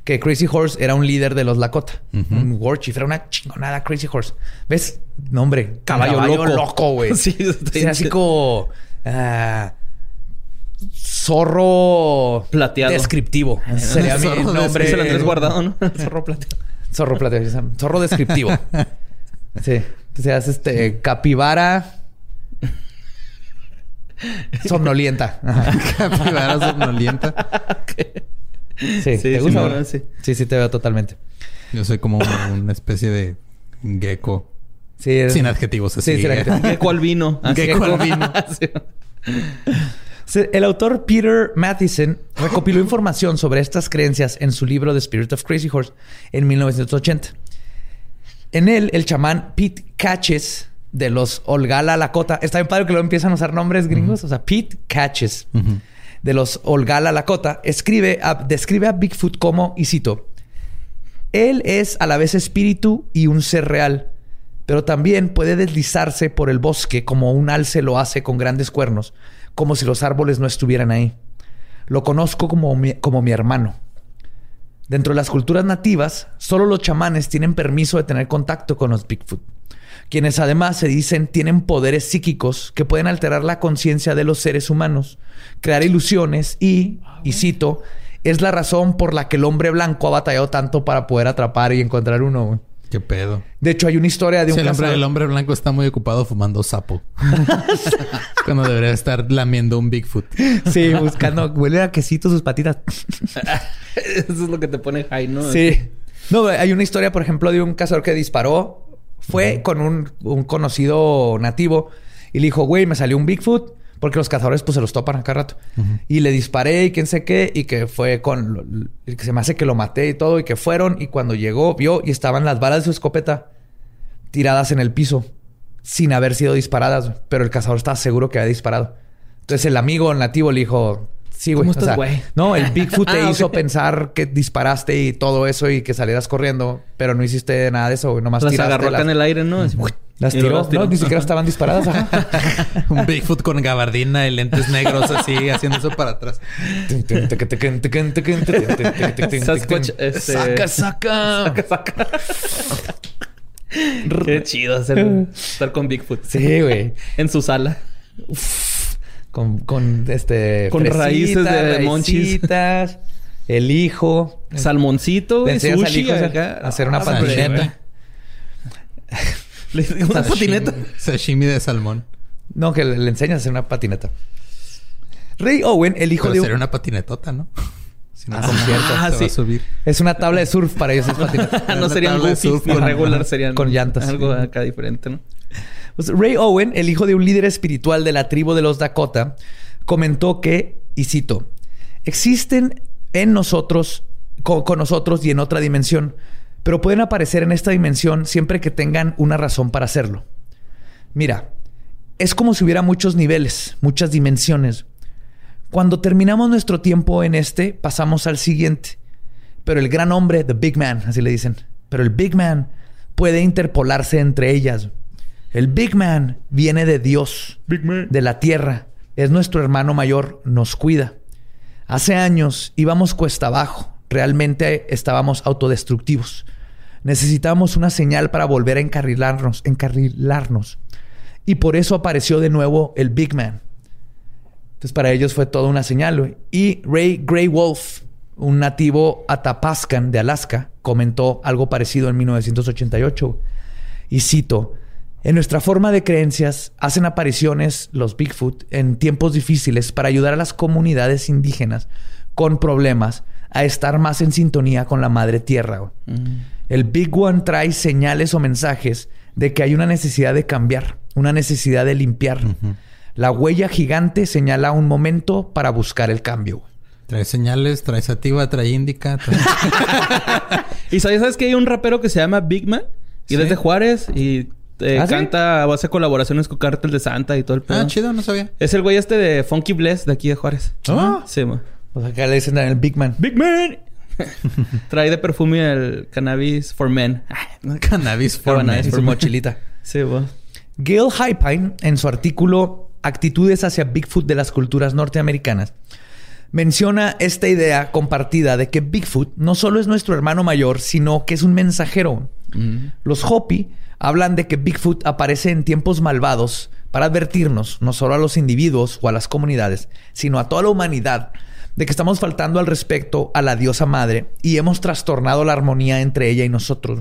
que Crazy Horse era un líder de los Lakota. Uh-huh. Un war chief, era una chingonada Crazy Horse. ¿Ves? Nombre, caballo, caballo loco, güey. Sí, sí, así como uh, zorro plateado. Descriptivo. Sería mi nombre. Se lo tenés guardado, ¿no? Zorro plateado. Zorro plateado. Zorro descriptivo. Sí. Entonces, este capibara. Somnolienta. Capibara somnolienta. Sí, sí, ¿te gusta? Sí, no, sí. sí, sí, te veo totalmente. Yo soy como una, una especie de gecko. Sí, es... Sin adjetivos así. Sí, sin adjetivos. Gecko albino. Gecko albino. Sí. El autor Peter Mathiesen recopiló información sobre estas creencias en su libro The Spirit of Crazy Horse en mil novecientos ochenta. En él, el chamán Pete Catches... de los Olgala Lakota. Está bien padre que luego empiezan a usar nombres gringos. Uh-huh. O sea, Pete Catches. Uh-huh. De los Olgala Lakota. Escribe a, describe a Bigfoot como, y cito, él es a la vez espíritu y un ser real, pero también puede deslizarse por el bosque como un alce lo hace con grandes cuernos, como si los árboles no estuvieran ahí. Lo conozco como mi, como mi hermano. Dentro de las culturas nativas, solo los chamanes tienen permiso de tener contacto con los Bigfoot, quienes además se dicen tienen poderes psíquicos que pueden alterar la conciencia de los seres humanos, crear ilusiones y, y cito, es la razón por la que el hombre blanco ha batallado tanto para poder atrapar y encontrar uno, güey. ¿Qué pedo? De hecho, hay una historia de un sí, el, hombre, cazador... el hombre blanco está muy ocupado fumando sapo. Cuando debería estar lamiendo un Bigfoot. Sí, buscando... Huele a quesito sus patitas. Eso es lo que te pone high, ¿no? Sí. No, hay una historia, por ejemplo, de un cazador que disparó. Fue uh-huh. con un, un conocido nativo. Y le dijo, güey, me salió un Bigfoot. Porque los cazadores, pues, se los topan a cada rato. Uh-huh. Y le disparé y quién sé qué. Y que fue con... Lo, que se me hace que lo maté y todo. Y que fueron. Y cuando llegó, vio y estaban las balas de su escopeta tiradas en el piso. Sin haber sido disparadas. Pero el cazador estaba seguro que había disparado. Entonces, el amigo nativo le dijo... Sí, güey. ¿Cómo estás, güey? O sea, no, el Bigfoot te ah, hizo okay. pensar que disparaste y todo eso y que salieras corriendo, pero no hiciste nada de eso, güey. Nomás las tiraste. Agarró las agarró en el aire, ¿no? Uy, las tiró. Las tiró. No, ni siquiera estaban disparadas. Ajá. Un Bigfoot con gabardina y lentes negros así, haciendo eso para atrás. Saca, saca. Saca, saca. Qué chido hacer, estar con Bigfoot. Sí, güey. En su sala. Con, con este... Con fresita, raíces de, de monchis. El hijo. Salmoncito. Le enseñas al hijo acá a hacer una ah, patineta. Sashimi. ¿Una patineta? Sashimi de salmón. No, que le, le enseñas a hacer una patineta. Ray Owen, el hijo Pero de... Pero sería una patinetota, ¿no? Si no ah, ah sí. Va a subir. Es una tabla de surf para ellos. Es patineta. No serían goofy. Con regular serían... Con llantas. Algo sí. acá diferente, ¿no? Ray Owen, el hijo de un líder espiritual de la tribu de los Dakota, comentó que, y cito, existen en nosotros, con, con nosotros y en otra dimensión, pero pueden aparecer en esta dimensión siempre que tengan una razón para hacerlo. Mira, es como si hubiera muchos niveles, muchas dimensiones. Cuando terminamos nuestro tiempo en este, pasamos al siguiente. Pero el gran hombre, the big man, así le dicen, pero el big man puede interpolarse entre ellas. El Big Man viene de Dios, Big Man. De la tierra. Es nuestro hermano mayor, nos cuida. Hace años íbamos cuesta abajo. Realmente estábamos autodestructivos. Necesitábamos una señal para volver a encarrilarnos, encarrilarnos. Y por eso apareció de nuevo el Big Man. Entonces para ellos fue toda una señal, wey. Y Ray Grey Wolf, un nativo atapascan de Alaska, comentó algo parecido en mil novecientos ochenta y ocho. Wey. Y cito... En nuestra forma de creencias hacen apariciones los Bigfoot en tiempos difíciles para ayudar a las comunidades indígenas con problemas a estar más en sintonía con la madre tierra. Mm. El Big One trae señales o mensajes de que hay una necesidad de cambiar, una necesidad de limpiar. Uh-huh. La huella gigante señala un momento para buscar el cambio. Trae señales, trae sativa, trae índica. Trae... ¿Y sabes, sabes que hay un rapero que se llama Big Man? Y desde Juárez y... Eh, ¿Ah, canta, sí? hace colaboraciones con Cártel de Santa y todo el pedo. Ah, chido, no sabía. Es el güey este de Funky Bless de aquí de Juárez. Ah. Sí, man. Pues acá le dicen el Big Man. ¡Big Man! Trae de perfume el Cannabis for Men. Cannabis for Men. Cannabis for mochilita. Sí, man. Gail Hypine, en su artículo Actitudes hacia Bigfoot de las culturas norteamericanas, menciona esta idea compartida de que Bigfoot no solo es nuestro hermano mayor, sino que es un mensajero. Mm. Los Hopi... Hablan de que Bigfoot aparece en tiempos malvados para advertirnos, no solo a los individuos o a las comunidades, sino a toda la humanidad, de que estamos faltando al respeto a la diosa madre y hemos trastornado la armonía entre ella y nosotros.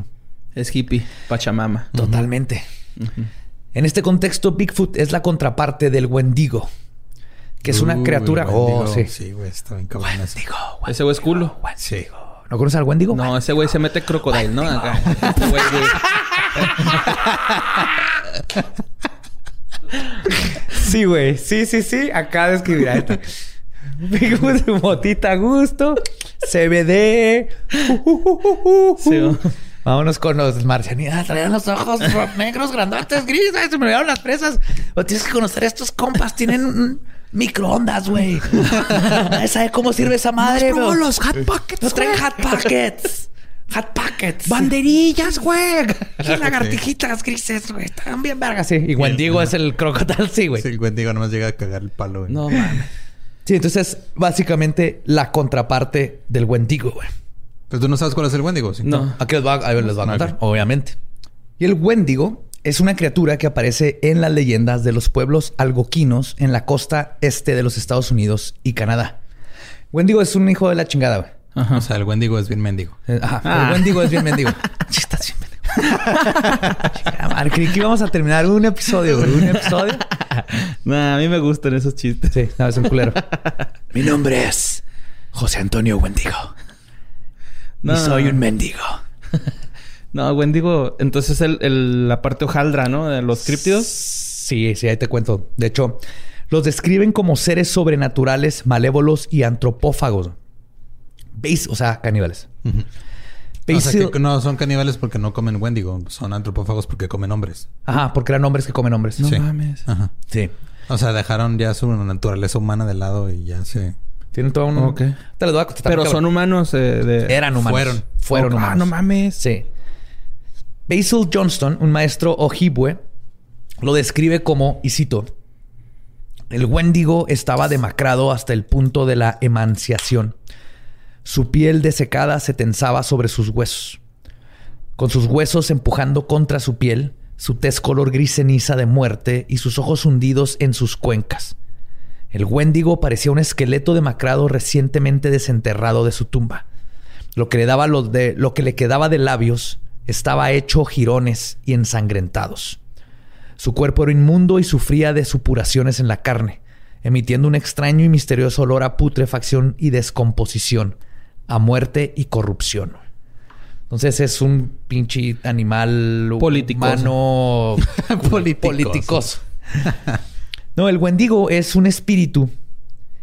Es hippie, Pachamama. Totalmente. Uh-huh. En este contexto, Bigfoot es la contraparte del Wendigo, que es una uh, criatura... Oh, sí. Sí, güey, está bien cabrón. Wendigo, Wendigo. Ese güey es culo. Wendigo. Sí. ¿No conoces al Wendigo? No, Wendigo. Ese güey se mete crocodile, ¿no? Acá. Ese güey, güey. Sí, güey. Sí, sí, sí. Acá describirá esto. Bigfoot, motita a gusto. C B D. Uh, uh, uh, uh, uh. Sí. Vámonos con los marcianitas. Traían los ojos negros, grandotes, grises. Se me olvidaron las presas. O tienes que conocer a estos compas. Tienen microondas, güey. Nadie sabe cómo sirve esa madre, güey. No los hot pockets. No traen hot pockets. Hot Pockets. Banderillas, güey. Las lagartijitas grises, güey. Están bien vergas, sí. Y Wendigo es el crocotal, sí, güey. Sí, el Wendigo nomás llega a cagar el palo, güey. No mames. Sí, entonces, básicamente, la contraparte del Wendigo, güey. Pero tú no sabes cuál es el Wendigo, ¿sí? No. Aquí les va a, les va a contar, okay. Obviamente. Y el Wendigo es una criatura que aparece en las leyendas de los pueblos algonquinos en la costa este de los Estados Unidos y Canadá. Wendigo es un hijo de la chingada, güey. Ajá. O sea, el Wendigo es bien mendigo. Ajá. Ah. El Wendigo es bien mendigo. Chistas bien mendigo. Chica, creí que íbamos a terminar un episodio, güey. Un episodio. Nah, a mí me gustan esos chistes. Sí, no, es un culero. Mi nombre es José Antonio Wendigo. No. Y soy un mendigo. No, Wendigo... Entonces, el, el, la parte hojaldra, ¿no? De los críptidos. Sí, sí. Ahí te cuento. De hecho, los describen como seres sobrenaturales, malévolos y antropófagos. ¿Veis? O sea, caníbales. Uh-huh. O sea, que no son caníbales porque no comen Wendigo. Son antropófagos porque comen hombres. Ajá. Porque eran hombres que comen hombres. No sí. mames. Ajá. Sí. O sea, dejaron ya su naturaleza humana de lado y ya se... Tienen todo uno... Okay. Te les voy a contestar. Pero son humanos eh, de... Eran humanos. Fueron. Fueron oh, humanos. Ah, no mames. Sí. Basil Johnston, un maestro ojibwe, lo describe como, y cito, el Wendigo estaba demacrado hasta el punto de la emanciación. Su piel desecada se tensaba sobre sus huesos. Con sus huesos empujando contra su piel, su tez color gris ceniza de muerte y sus ojos hundidos en sus cuencas. El Wendigo parecía un esqueleto demacrado recientemente desenterrado de su tumba. Lo que le daba lo de, lo que le quedaba de labios... Estaba hecho jirones y ensangrentados. Su cuerpo era inmundo y sufría de supuraciones en la carne, emitiendo un extraño y misterioso olor a putrefacción y descomposición, a muerte y corrupción. Entonces es un pinche animal humano... Politicoso. No, el Wendigo es un espíritu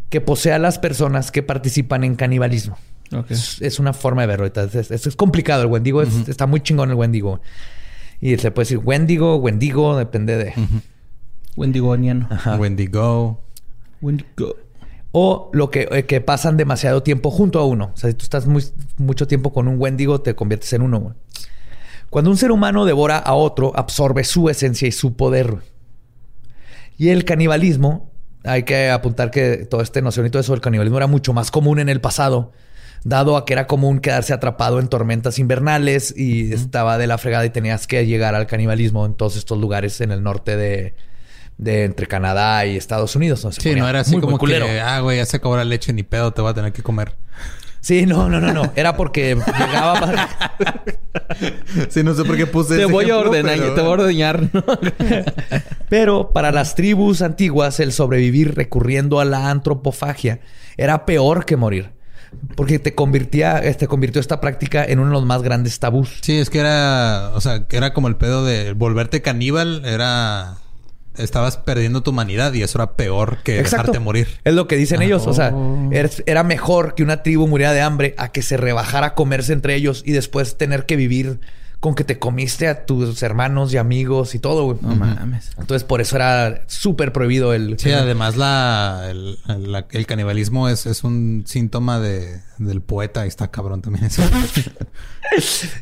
que posee a las personas que participan en canibalismo. Okay. Es, es una forma de verlo. Es, es, es complicado. El Wendigo es, uh-huh. está muy chingón el Wendigo. Y se puede decir Wendigo, Wendigo, depende de... Uh-huh. Wendigoniano. Ajá. Wendigo. Wendigo. O lo que, eh, que pasan demasiado tiempo junto a uno. O sea, si tú estás muy, mucho tiempo con un Wendigo, te conviertes en uno. Cuando un ser humano devora a otro, absorbe su esencia y su poder. Y el canibalismo... Hay que apuntar que toda esta noción y todo eso del canibalismo era mucho más común en el pasado... Dado a que era común quedarse atrapado en tormentas invernales y estaba de la fregada y tenías que llegar al canibalismo en todos estos lugares en el norte de, de entre Canadá y Estados Unidos. No, sí, no era así como culero. Que, ah, güey, ya se acabó la leche, ni pedo, te va a tener que comer. Sí, no, no, no, no. Era porque llegaba para... Sí, no sé por qué puse... Te ese voy ejemplo, a ordenar, pero... te voy a ordeñar. ¿No? Pero para las tribus antiguas el sobrevivir recurriendo a la antropofagia era peor que morir. Porque te convertía, este, convirtió esta práctica en uno de los más grandes tabús. Sí, es que era... O sea, que era como el pedo de... Volverte caníbal era... Estabas perdiendo tu humanidad y eso era peor que Exacto. dejarte morir. Es lo que dicen ah, ellos. Oh. O sea, era mejor que una tribu muriera de hambre a que se rebajara a comerse entre ellos y después tener que vivir con que te comiste a tus hermanos y amigos y todo, güey. No uh-huh. mames. Entonces, por eso era súper prohibido el... Sí, además la, el, la, el canibalismo es, es un síntoma de, del poeta. Ahí está cabrón también eso.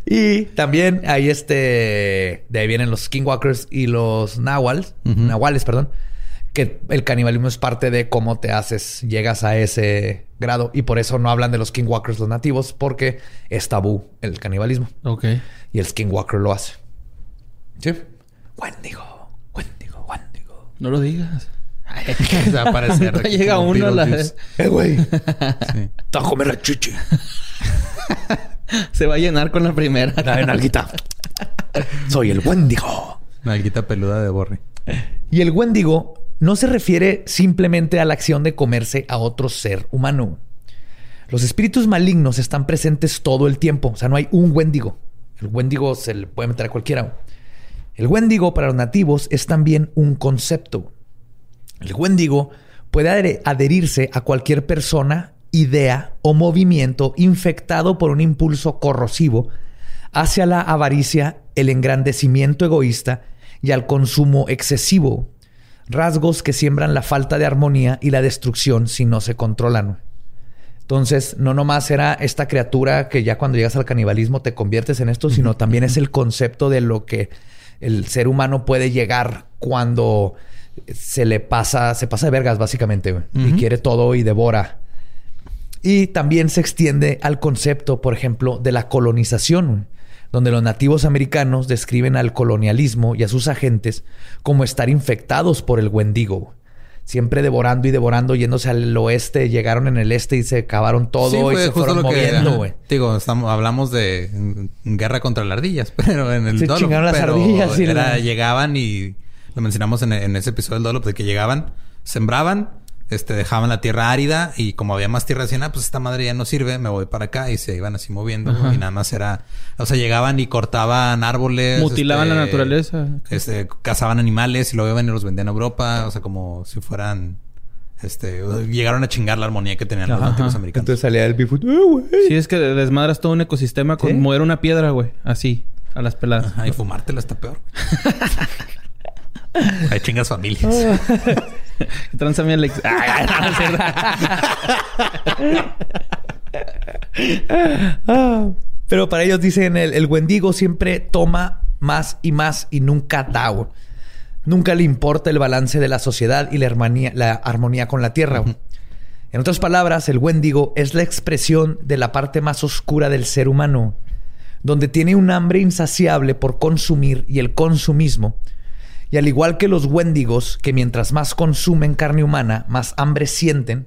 Y también ahí este... De ahí vienen los skinwalkers y los nahuals. Uh-huh. Nahuales, perdón. Que el canibalismo es parte de cómo te haces. Llegas a ese grado. Y por eso no hablan de los skinwalkers los nativos. Porque es tabú el canibalismo. Ok. Y el skinwalker lo hace. ¿Sí? Wendigo. Wendigo. Wendigo. No lo digas. Ay, que desaparecer. No llega uno a la... Juice. ¡Eh, güey! Sí. ¡Te vas a comer la chichi! Se va a llenar con la primera. La nalguita. Soy el Wendigo. Nalguita peluda de Borre. Y el Wendigo no se refiere simplemente a la acción de comerse a otro ser humano. Los espíritus malignos están presentes todo el tiempo. O sea, no hay un Wendigo. El Wendigo se le puede meter a cualquiera. El Wendigo para los nativos es también un concepto. El Wendigo puede adherirse a cualquier persona, idea o movimiento infectado por un impulso corrosivo hacia la avaricia, el engrandecimiento egoísta y al consumo excesivo. Rasgos que siembran la falta de armonía y la destrucción si no se controlan. Entonces, no nomás era esta criatura que ya cuando llegas al canibalismo te conviertes en esto, sino también es el concepto de lo que el ser humano puede llegar cuando se le pasa, se pasa de vergas, básicamente, güey. Uh-huh. Y quiere todo y devora. Y también se extiende al concepto, por ejemplo, de la colonización, güey, donde los nativos americanos describen al colonialismo y a sus agentes como estar infectados por el wendigo, güey. Siempre devorando y devorando, yéndose al oeste, llegaron en el este y se acabaron todo, sí, y se fueron moviendo, güey. Digo, estamos, hablamos de guerra contra las ardillas, pero en el se Dolop. Se chingaron las ardillas. Y era, la... Llegaban y lo mencionamos en, en ese episodio del Dolop, de que llegaban, sembraban, este, dejaban la tierra árida y como había más tierra así, ah, pues esta madre ya no sirve, me voy para acá, y se iban así moviendo. Ajá. Y nada más era... O sea, llegaban y cortaban árboles. Mutilaban este, la naturaleza. Este, cazaban animales y luego iban y los vendían a Europa. O sea, como si fueran... Este... Llegaron a chingar la armonía que tenían, ajá, los antiguos americanos. Entonces salía el Bigfoot. Sí, es que desmadras todo un ecosistema con, ¿sí?, mover una piedra, güey. Así. A las peladas. Ajá, y fumártela está peor. Hay chingas familias. ¿Qué tranza, mi Alex? Ay, no, pero para ellos dicen, el, el wendigo siempre toma más y más y nunca da. Güey. Nunca le importa el balance de la sociedad y la armonía, la armonía con la tierra. Güey. En otras palabras, el wendigo es la expresión de la parte más oscura del ser humano, donde tiene un hambre insaciable por consumir y el consumismo. Y al igual que los wendigos, que mientras más consumen carne humana, más hambre sienten.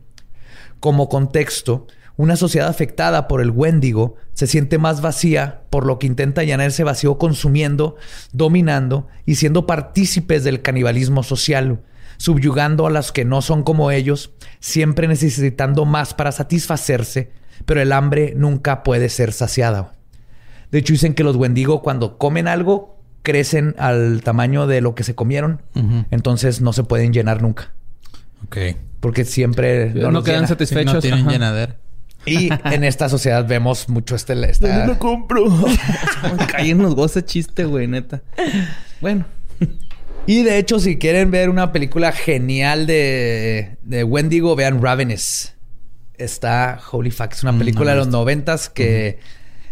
Como contexto, una sociedad afectada por el wendigo se siente más vacía, por lo que intenta llenar ese vacío consumiendo, dominando y siendo partícipes del canibalismo social, subyugando a las que no son como ellos, siempre necesitando más para satisfacerse, pero el hambre nunca puede ser saciada. De hecho, dicen que los wendigos, cuando comen algo, crecen al tamaño de lo que se comieron. Uh-huh. Entonces no se pueden llenar nunca. Ok. Porque siempre... No, no quedan llena. satisfechos. No tienen, ajá, llenadera. Y en esta sociedad vemos mucho este... Esta... No lo compro. Cállennos, nos goza chiste, güey. Neta. Bueno. Y de hecho, si quieren ver una película genial de... de Wendigo, vean Ravenous. Está... Holy fuck. Es una película mm, no de los noventas que... Uh-huh.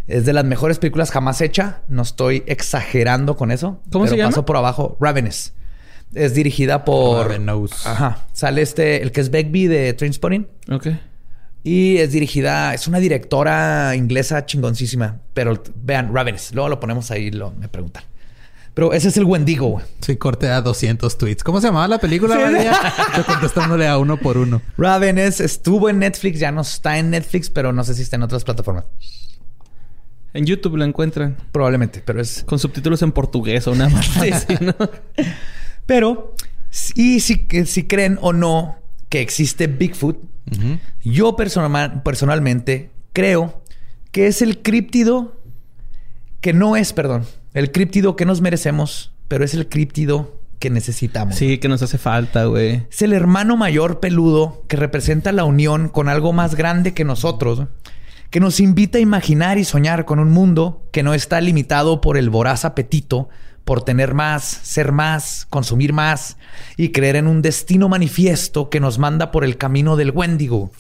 Es de las mejores películas jamás hecha. No estoy exagerando con eso. ¿Cómo se llama? Pasó por abajo. Ravenous. Es dirigida por... Ravenous. Ajá. Sale este... El que es Begbie de Trainspotting. Ok. Y es dirigida... Es una directora inglesa chingoncísima. Pero vean, Ravenous. Luego lo ponemos ahí. Lo, me preguntan. Pero ese es el Wendigo, güey. Sí, corte a doscientos tweets. ¿Cómo se llamaba la película? Yo contestándole a uno por uno. Ravenous estuvo en Netflix. Ya no está en Netflix, pero no sé si está en otras plataformas. En YouTube la encuentran. Probablemente, pero es... Con subtítulos en portugués o nada más. Sí, sí, ¿no? Pero, y si, si creen o no que existe Bigfoot, uh-huh, yo personal, personalmente creo que es el críptido que no es, perdón, el críptido que nos merecemos, pero es el críptido que necesitamos. Sí, que nos hace falta, güey. Es el hermano mayor peludo que representa la unión con algo más grande que nosotros, ¿no? Que nos invita a imaginar y soñar con un mundo que no está limitado por el voraz apetito por tener más, ser más, consumir más y creer en un destino manifiesto que nos manda por el camino del Wendigo.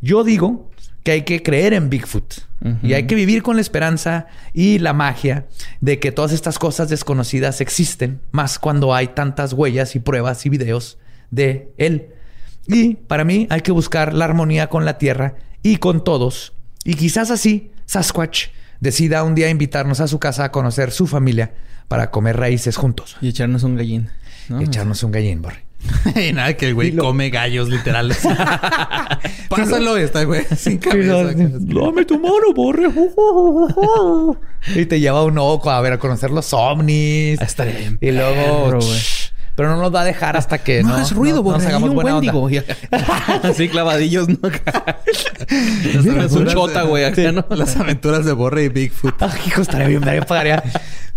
Yo digo que hay que creer en Bigfoot, uh-huh, y hay que vivir con la esperanza y la magia de que todas estas cosas desconocidas existen, más cuando hay tantas huellas y pruebas y videos de él. Y para mí hay que buscar la armonía con la tierra y con todos. Y quizás así Sasquatch decida un día invitarnos a su casa a conocer su familia para comer raíces juntos. Y echarnos un gallín. ¿No? Y echarnos un gallín, Borre. Y nada, que el güey lo... come gallos, literal. Pásalo esta, güey. Sin cabeza. Dame tu mano, Borre. Y te lleva un oco a ver, a conocer los ovnis. Estaría bien. Y luego... Pero no nos va a dejar hasta que no, no es ruido, no, porque nos hagamos buena Wendigo onda. Así clavadillos, ¿no? Es un chota, güey. Acá, ¿no? Las aventuras de Borre y Bigfoot. Ah, hijo, estaría bien. Me pagaría.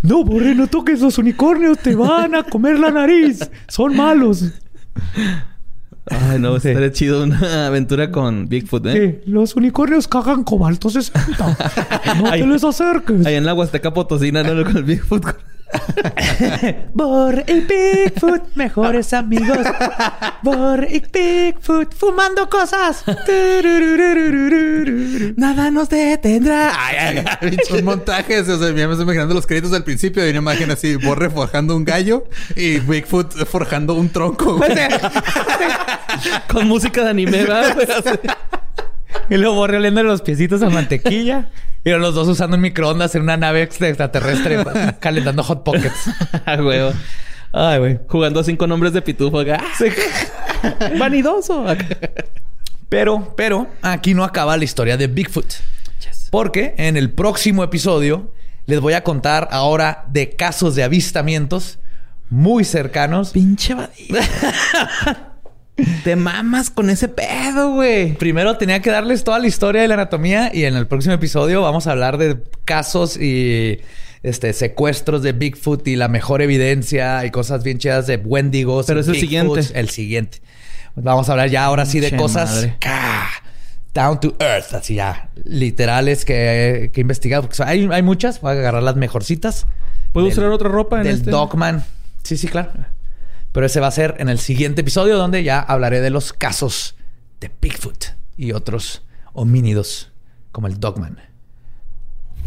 No, Borre, no toques los unicornios. Te van a comer la nariz. Son malos. Ay, no. Sí. Estaría chido una aventura con Bigfoot, ¿eh? Sí. Los unicornios cagan cobalto sesenta. No te les acerques. Ahí en la Huasteca Potosina, ¿no? Con el Bigfoot... Bor y Bigfoot, mejores amigos. Bor y Bigfoot, fumando cosas. Nada nos detendrá. Ay, ay, son montajes. O sea, ya me estoy imaginando los créditos al principio. Hay una imagen así, Borre forjando un gallo y Bigfoot forjando un tronco. Güey. Con música de anime, ¿verdad? Y luego Borre oliendo los piecitos a mantequilla. Y los dos usando microondas en una nave extraterrestre calentando Hot Pockets. A huevo. Ay, güey. Jugando a cinco nombres de pitufo acá. Sí. Vanidoso. Pero, pero, aquí no acaba la historia de Bigfoot. Yes. Porque en el próximo episodio les voy a contar ahora de casos de avistamientos muy cercanos. Pinche Badía. Te mamas con ese pedo, güey. Primero tenía que darles toda la historia de la anatomía y en el próximo episodio vamos a hablar de casos y este secuestros de Bigfoot y la mejor evidencia y cosas bien chidas de Wendigos. Pero es el siguiente. El siguiente. Vamos a hablar ya ahora sí de cosas down to earth, así ya literales que que investigar. Porque hay, hay muchas. Voy a agarrar las mejorcitas. ¿Puedo usar otra ropa en este? Del Dogman. Sí, sí, claro. Pero ese va a ser en el siguiente episodio donde ya hablaré de los casos de Bigfoot y otros homínidos como el Dogman.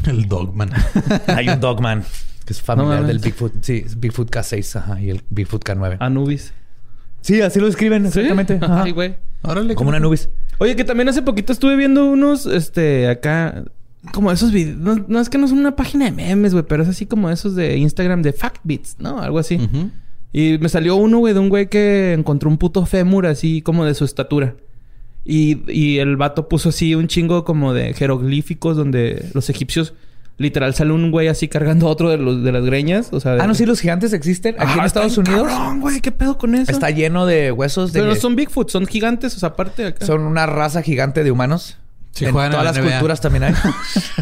El Dogman. Hay un Dogman que es familiar no, del Bigfoot. Sí, Bigfoot K seis, ajá, y el Bigfoot K nueve. Anubis. Sí, así lo escriben exactamente. ¿Sí? Ay, güey. Órale, como una Anubis. Oye, que también hace poquito estuve viendo unos, este, acá... Como esos videos... No, no, es que no es una página de memes, güey, pero es así como esos de Instagram de Factbits, ¿no? Algo así. Ajá. Uh-huh. Y me salió uno, güey, de un güey que encontró un puto fémur así como de su estatura. Y, y el vato puso así un chingo como de jeroglíficos donde los egipcios... Literal, sale un güey así cargando otro de, los, de las greñas. O sea... De... Ah, no, sí, los gigantes existen aquí ah, en Estados Unidos. ¡Cabrón, güey! ¿Qué pedo con eso? Está lleno de huesos de... Pero no son Bigfoot, son gigantes. O sea, aparte acá. Son una raza gigante de humanos. Sí, en todas en las N B A. Culturas también hay.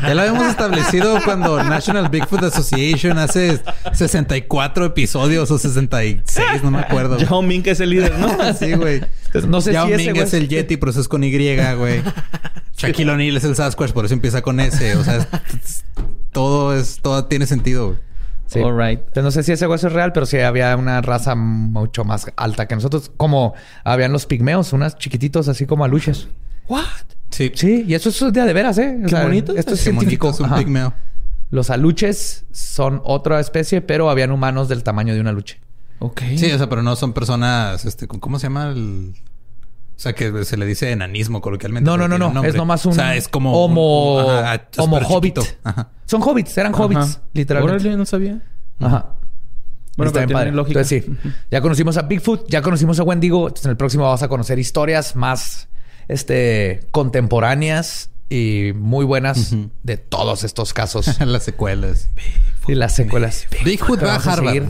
Ya lo habíamos establecido cuando National Bigfoot Association hace sesenta y cuatro episodios o sesenta y seis, no me acuerdo. Yao Ming que es el líder, ¿no? Sí, güey. No sé Yao si Ming ese, es el Yeti, pero eso es con Y, güey. Shaquille O'Neal es el Sasquatch, por eso empieza con S. O sea, es, es, todo es todo tiene sentido, güey. Sí. All right. Entonces, no sé si ese hueso es real, pero sí había una raza mucho más alta que nosotros. Como habían los pigmeos, unas chiquititos así como aluches. ¿What? Sí. Sí, y eso es de, de veras, ¿eh? O qué sea, bonito. Esto es qué científico. Es un pigmeo. Los aluches son otra especie, pero habían humanos del tamaño de un aluche. Ok. Sí, o sea, pero no son personas... Este, ¿cómo se llama el...? O sea, que se le dice enanismo coloquialmente. No, no, no, no. Es nomás un... O sea, es como... Homo... Un, un, ajá, homo hobbit. Ajá. Son hobbits. Eran ajá. hobbits, literalmente. Órale, no sabía. Ajá. Bueno, está bien padre. Lógica. Entonces, sí. Ya conocimos a Bigfoot. Ya conocimos a Wendigo. Entonces, en el próximo vas a conocer historias más... Este... Contemporáneas y muy buenas uh-huh. de todos estos casos. Las secuelas. Bigfoot, y las secuelas. Bigfoot va a Harvard.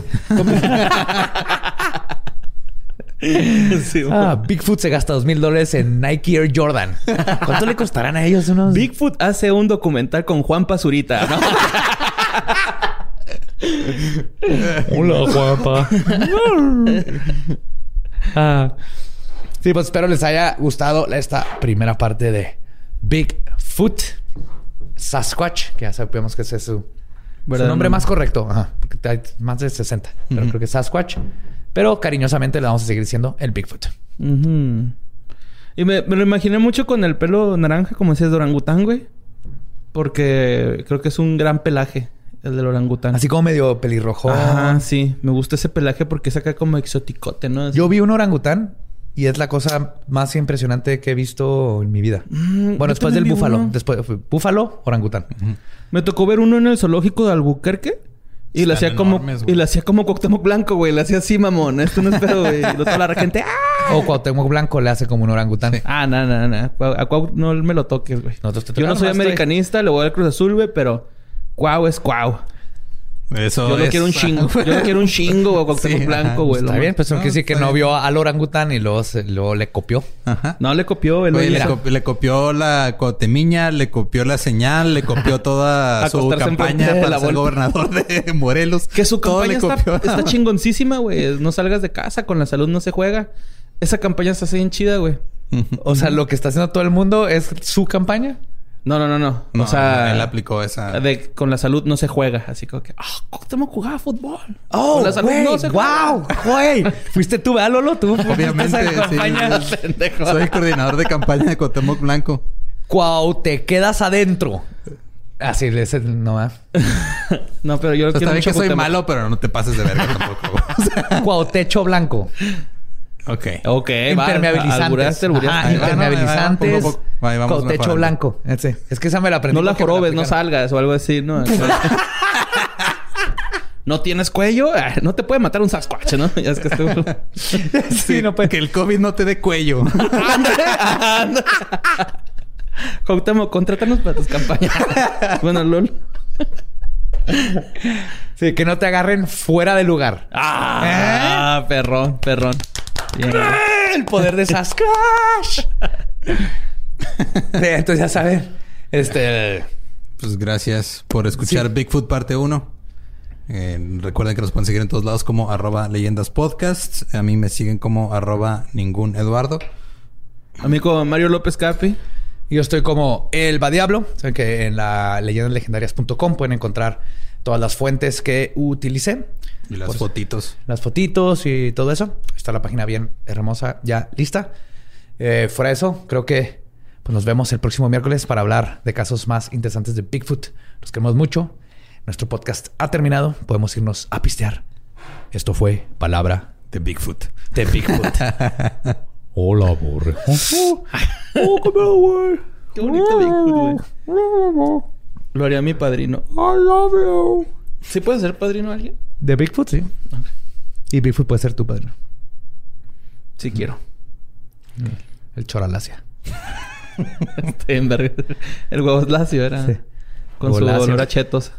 Sí, ah, Bigfoot se gasta dos mil dólares en Nike Air Jordan. ¿Cuánto le costarán a ellos unos...? Bigfoot hace un documental con Juan Pazurita, ¿no? Hola, guapa. Ah... Sí, pues espero les haya gustado esta primera parte de Bigfoot, Sasquatch, que ya sabemos que ese es su, su nombre más correcto. Ajá, porque hay más de sesenta, uh-huh. pero creo que es Sasquatch. Pero cariñosamente le vamos a seguir diciendo el Bigfoot. Uh-huh. Y me, me lo imaginé mucho con el pelo naranja, como decías, de orangután, güey. Porque creo que es un gran pelaje. El del orangután. Así como medio pelirrojo. Ajá, sí. Me gusta ese pelaje porque es acá como exoticote, ¿no? Es... Yo vi un orangután. Y es la cosa más impresionante que he visto en mi vida. Mm, bueno, después del búfalo. Uno. Después búfalo, orangután. Uh-huh. Me tocó ver uno en el zoológico de Albuquerque. Y lo hacía como... Wey. Y lo hacía como Cuauhtémoc Blanco, güey. Le hacía así, mamón. Esto no es pedo, güey. Y lo toda la gente... ¡Ah! O Cuauhtémoc Blanco le hace como un orangután. Sí. Ah, no, no, no. A Cuau no me lo toques, güey. Yo no soy americanista. Estoy... Le voy al Cruz Azul, güey. Pero... Cuau es Cuau. Eso yo lo es... quiero un chingo. Yo lo quiero un chingo o Cuauhtémoc sí, Blanco, güey. Está bien, pues aunque no, sí que no bien. Vio al orangután y luego, se, luego le copió. Ajá. No, le copió. Él Oye, le, co- le copió la cotemiña, le copió la señal, le copió toda su campaña para la ser vuelta. Gobernador de Morelos. Que su Todo campaña le copió, está, está chingoncísima, güey. No salgas de casa, con la salud no se juega. Esa campaña está bien chida, güey. O sea, lo que está haciendo todo el mundo es su campaña. No, no, no, no. no o sea... Él aplicó esa... De, con la salud no se juega. Así como que... ¡Ah! Oh, ¿cómo jugaba fútbol? ¡Oh, con la salud wey, no se juega. ¡Wow! ¡Güey! Fuiste tú, ¿verdad, Lolo? Tú. Obviamente, sí. Pendejo. Soy el coordinador de campaña de Cuauhtémoc Blanco. ¡Cuau! Te quedas adentro. Así es el... No, no, pero yo lo o sea, quiero mucho que soy malo, pero no te pases de verga tampoco. O sea, Cuauhtémoc Blanco. Ok. Ok. Impermeabilizantes. Ajá, impermeabilizantes. Con techo blanco. Ese. Es que esa me la aprendí. No la jorobes, no salgas o algo así, ¿no? ¿No tienes cuello? No te puede matar un Sasquatch, ¿no? Ya es que estuvo... sí, sí, no puede. Que el COVID no te dé cuello. Cuauhtémoc, contrátanos para tus campañas. Bueno, Lol. Sí, que no te agarren fuera de lugar. Ah, ¿eh? Perrón, perrón. Yeah. El poder de Sasquatch. Entonces ya saben. Este... Pues gracias por escuchar sí. Bigfoot parte uno. Eh, recuerden que nos pueden seguir en todos lados como arroba leyendas podcasts. A mí me siguen como arroba ningún Eduardo. A mí como Mario López Capi. Yo estoy como El Badiablo. Saben que en la leyendas legendarias punto com pueden encontrar todas las fuentes que utilicé. Y las pues, fotitos. Las fotitos y todo eso. Está la página bien hermosa, ya lista. Eh, fuera de eso, creo que pues, nos vemos el próximo miércoles para hablar de casos más interesantes de Bigfoot. Los queremos mucho. Nuestro podcast ha terminado. Podemos irnos a pistear. Esto fue Palabra de Bigfoot. De Bigfoot. Hola, borre. Qué bonito Bigfoot, güey. Lo haría mi padrino. I love you. ¿Sí puede ser padrino alguien? De Bigfoot, sí. Okay. Y Bigfoot puede ser tu padrino. Sí mm. quiero. Mm. El choralacia. El huevos lacio era. Sí. Con huevo su lacio. Olor a chetos.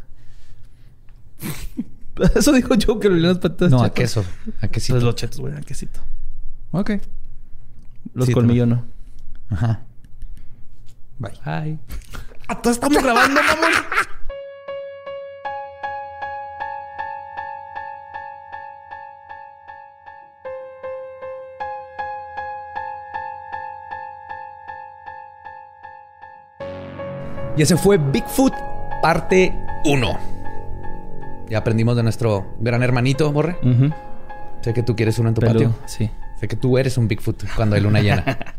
Eso dijo yo que lo olían las patatas. No, chetos. A queso. A quesito. Entonces los chetos, güey, a quesito. Ok. Los sí, colmillos no. Ajá. Bye. Bye. ¿A todos estamos grabando, mamón? Y ese fue Bigfoot parte uno. Ya aprendimos de nuestro gran hermanito, Borre. Uh-huh. Sé que tú quieres uno en tu Pelú, patio. Sí. Sé que tú eres un Bigfoot cuando hay luna llena.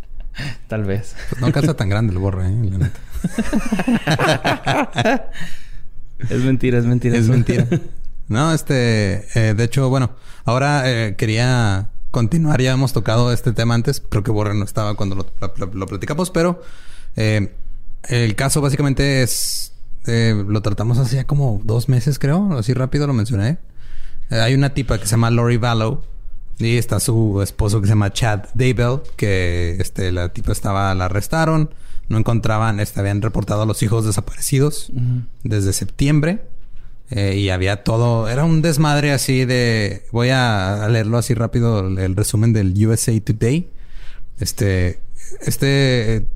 Tal vez. Pues no calza tan grande el Borre, ¿eh? La neta. Es mentira, es mentira. Es mentira. No, este... Eh, de hecho, bueno, ahora eh, quería continuar. Ya hemos tocado este tema antes. Creo que Borre no estaba cuando lo, lo, lo platicamos, pero... Eh, el caso básicamente es... Eh, lo tratamos hace ya como dos meses, creo. Así rápido lo mencioné. Eh, hay una tipa que se llama Lori Vallow. Y está su esposo que se llama Chad Daybell. Que este, la tipa estaba... La arrestaron. No encontraban... Este, habían reportado a los hijos desaparecidos. Uh-huh. Desde septiembre. Eh, y había todo... Era un desmadre así de... Voy a leerlo así rápido. El, el resumen del U S A Today. Este... Este...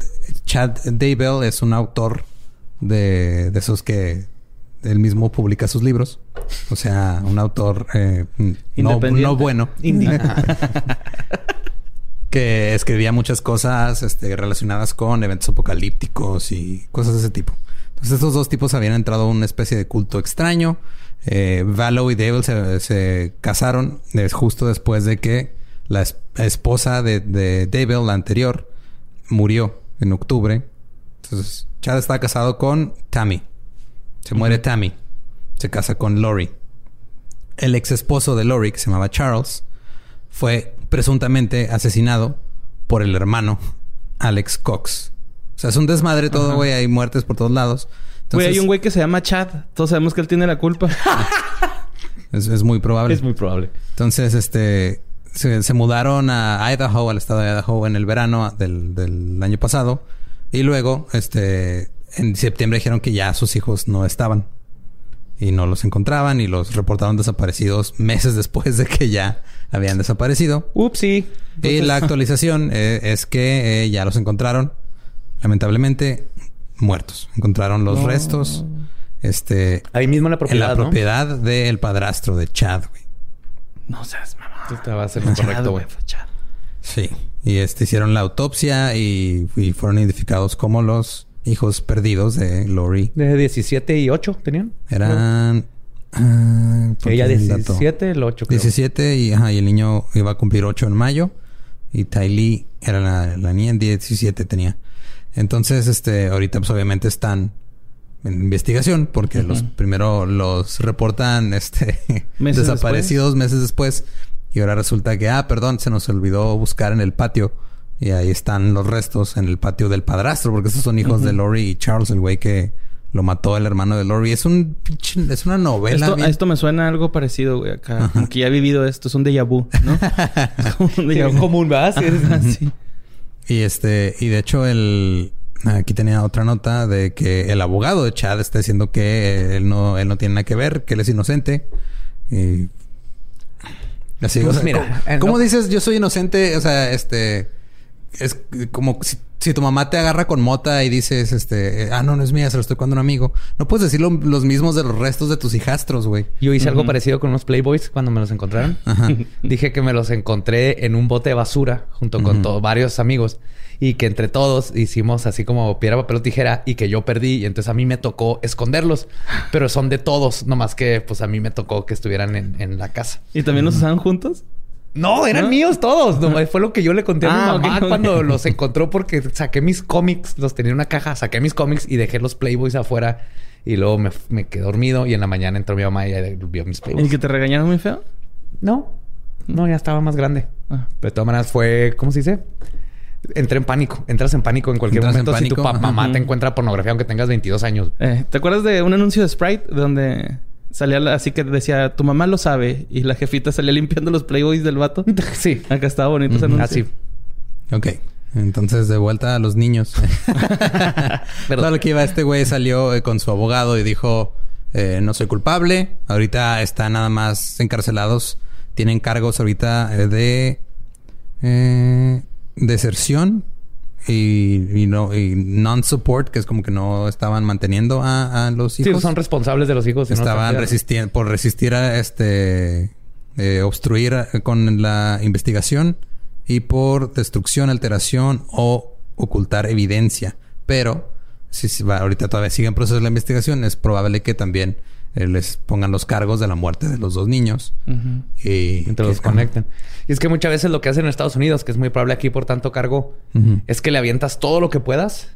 Chad Daybell es un autor... De, de esos que... Él mismo publica sus libros. O sea, un autor... Eh, no, no bueno. Que escribía muchas cosas este, relacionadas con eventos apocalípticos y cosas de ese tipo. Entonces, estos dos tipos habían entrado a una especie de culto extraño. Eh, Vallow y Daybell se, se casaron eh, justo después de que la esposa de, de Daybell, la anterior, murió en octubre. Entonces, Chad está casado con Tammy. Se muere Tammy. Se casa con Lori. El ex esposo de Lori, que se llamaba Charles, fue presuntamente asesinado por el hermano Alex Cox. O sea, es un desmadre todo, güey. Hay muertes por todos lados. Güey, hay un güey que se llama Chad. Todos sabemos que él tiene la culpa. es, es muy probable. Es muy probable. Entonces, este... Se, se mudaron a Idaho, al estado de Idaho, en el verano del, del año pasado. Y luego, este... En septiembre dijeron que ya sus hijos no estaban. Y no los encontraban. Y los reportaron desaparecidos meses después de que ya habían desaparecido. Upsi. Y la actualización eh, es que eh, ya los encontraron. Lamentablemente, muertos. Encontraron los oh. restos. Este... Ahí mismo en la propiedad, En la ¿no? propiedad del padrastro de Chad, güey. No seas mamá. Esto va a ser incorrecto, güey. Sí. Y este hicieron la autopsia. Y, y fueron identificados como los... hijos perdidos de Lori. De diecisiete y ocho tenían. Eran... Uh, ella diecisiete, el ocho, creo. diecisiete y, ajá, y el niño iba a cumplir ocho en mayo. Y Tylee era la, la niña, diecisiete tenía. Entonces, este, ahorita pues obviamente están en investigación porque uh-huh. los primero los reportan este ¿Meses desaparecidos después? meses después y ahora resulta que ah, perdón, se nos olvidó buscar en el patio y ahí están los restos en el patio del padrastro porque esos son hijos uh-huh. de Lori y Charles, el güey que lo mató el hermano de Lori. Es un pinche... Es una novela. Esto, bien... esto me suena a algo parecido, güey. Acá. Como que ya he vivido esto. Es un déjà vu, ¿no? Es como un déjà vu común, ¿verdad? Sí, es así. Y este... Y de hecho el... Aquí tenía otra nota de que el abogado de Chad está diciendo que él no... Él no tiene nada que ver. Que él es inocente. Y... Así, pues o sea, mira... ¿Cómo, ¿cómo no... dices yo soy inocente? O sea, este... Es como... Si, Si tu mamá te agarra con mota y dices, este... Ah, no, no es mía. Se lo estoy cuando un amigo. No puedes decir lo, los mismos de los restos de tus hijastros, güey. Yo hice uh-huh. algo parecido con unos Playboys cuando me los encontraron. Ajá. Dije que me los encontré en un bote de basura junto uh-huh. con to- varios amigos. Y que entre todos hicimos así como piedra, papel o tijera. Y que yo perdí. Y entonces a mí me tocó esconderlos. Pero son de todos. Nomás que, pues, a mí me tocó que estuvieran en, en la casa. ¿Y también los usaban juntos? No, eran ¿No? míos todos. No, fue lo que yo le conté a ah, mi mamá okay, okay. cuando los encontró porque saqué mis cómics. Los tenía en una caja. Saqué mis cómics y dejé los Playboys afuera. Y luego me, me quedé dormido. Y en la mañana entró mi mamá y vio mis Playboys. ¿Y que te regañaron muy feo? No. No, ya estaba más grande. Ah. Pero de todas maneras fue... ¿Cómo se dice? Entré en pánico. Entras en pánico en cualquier Entras momento. En pánico, si tu ajá. mamá te encuentra pornografía aunque tengas veintidós años. Eh, ¿Te acuerdas de un anuncio de Sprite donde... Salía la, así que decía, tu mamá lo sabe. Y la jefita salía limpiando los Playboys del vato. Sí. Acá estaba bonito ese anuncio. Así. Ok. Entonces, de vuelta a los niños. Todo lo que iba, este güey salió eh, con su abogado y dijo... Eh, no soy culpable. Ahorita están nada más encarcelados. Tienen cargos ahorita eh, de... Eh, deserción. Y, y no y non-support, que es como que no estaban manteniendo a, a los hijos. Sí, son responsables de los hijos. Si estaban no resistiendo por resistir a este... Eh, obstruir a, con la investigación y por destrucción, alteración o ocultar evidencia. Pero si, si va, ahorita todavía sigue en proceso la investigación, es probable que también eh, les pongan los cargos de la muerte de los dos niños. Uh-huh. Y que los conecten. Y es que muchas veces lo que hacen en Estados Unidos, que es muy probable aquí por tanto cargo, uh-huh. es que le avientas todo lo que puedas.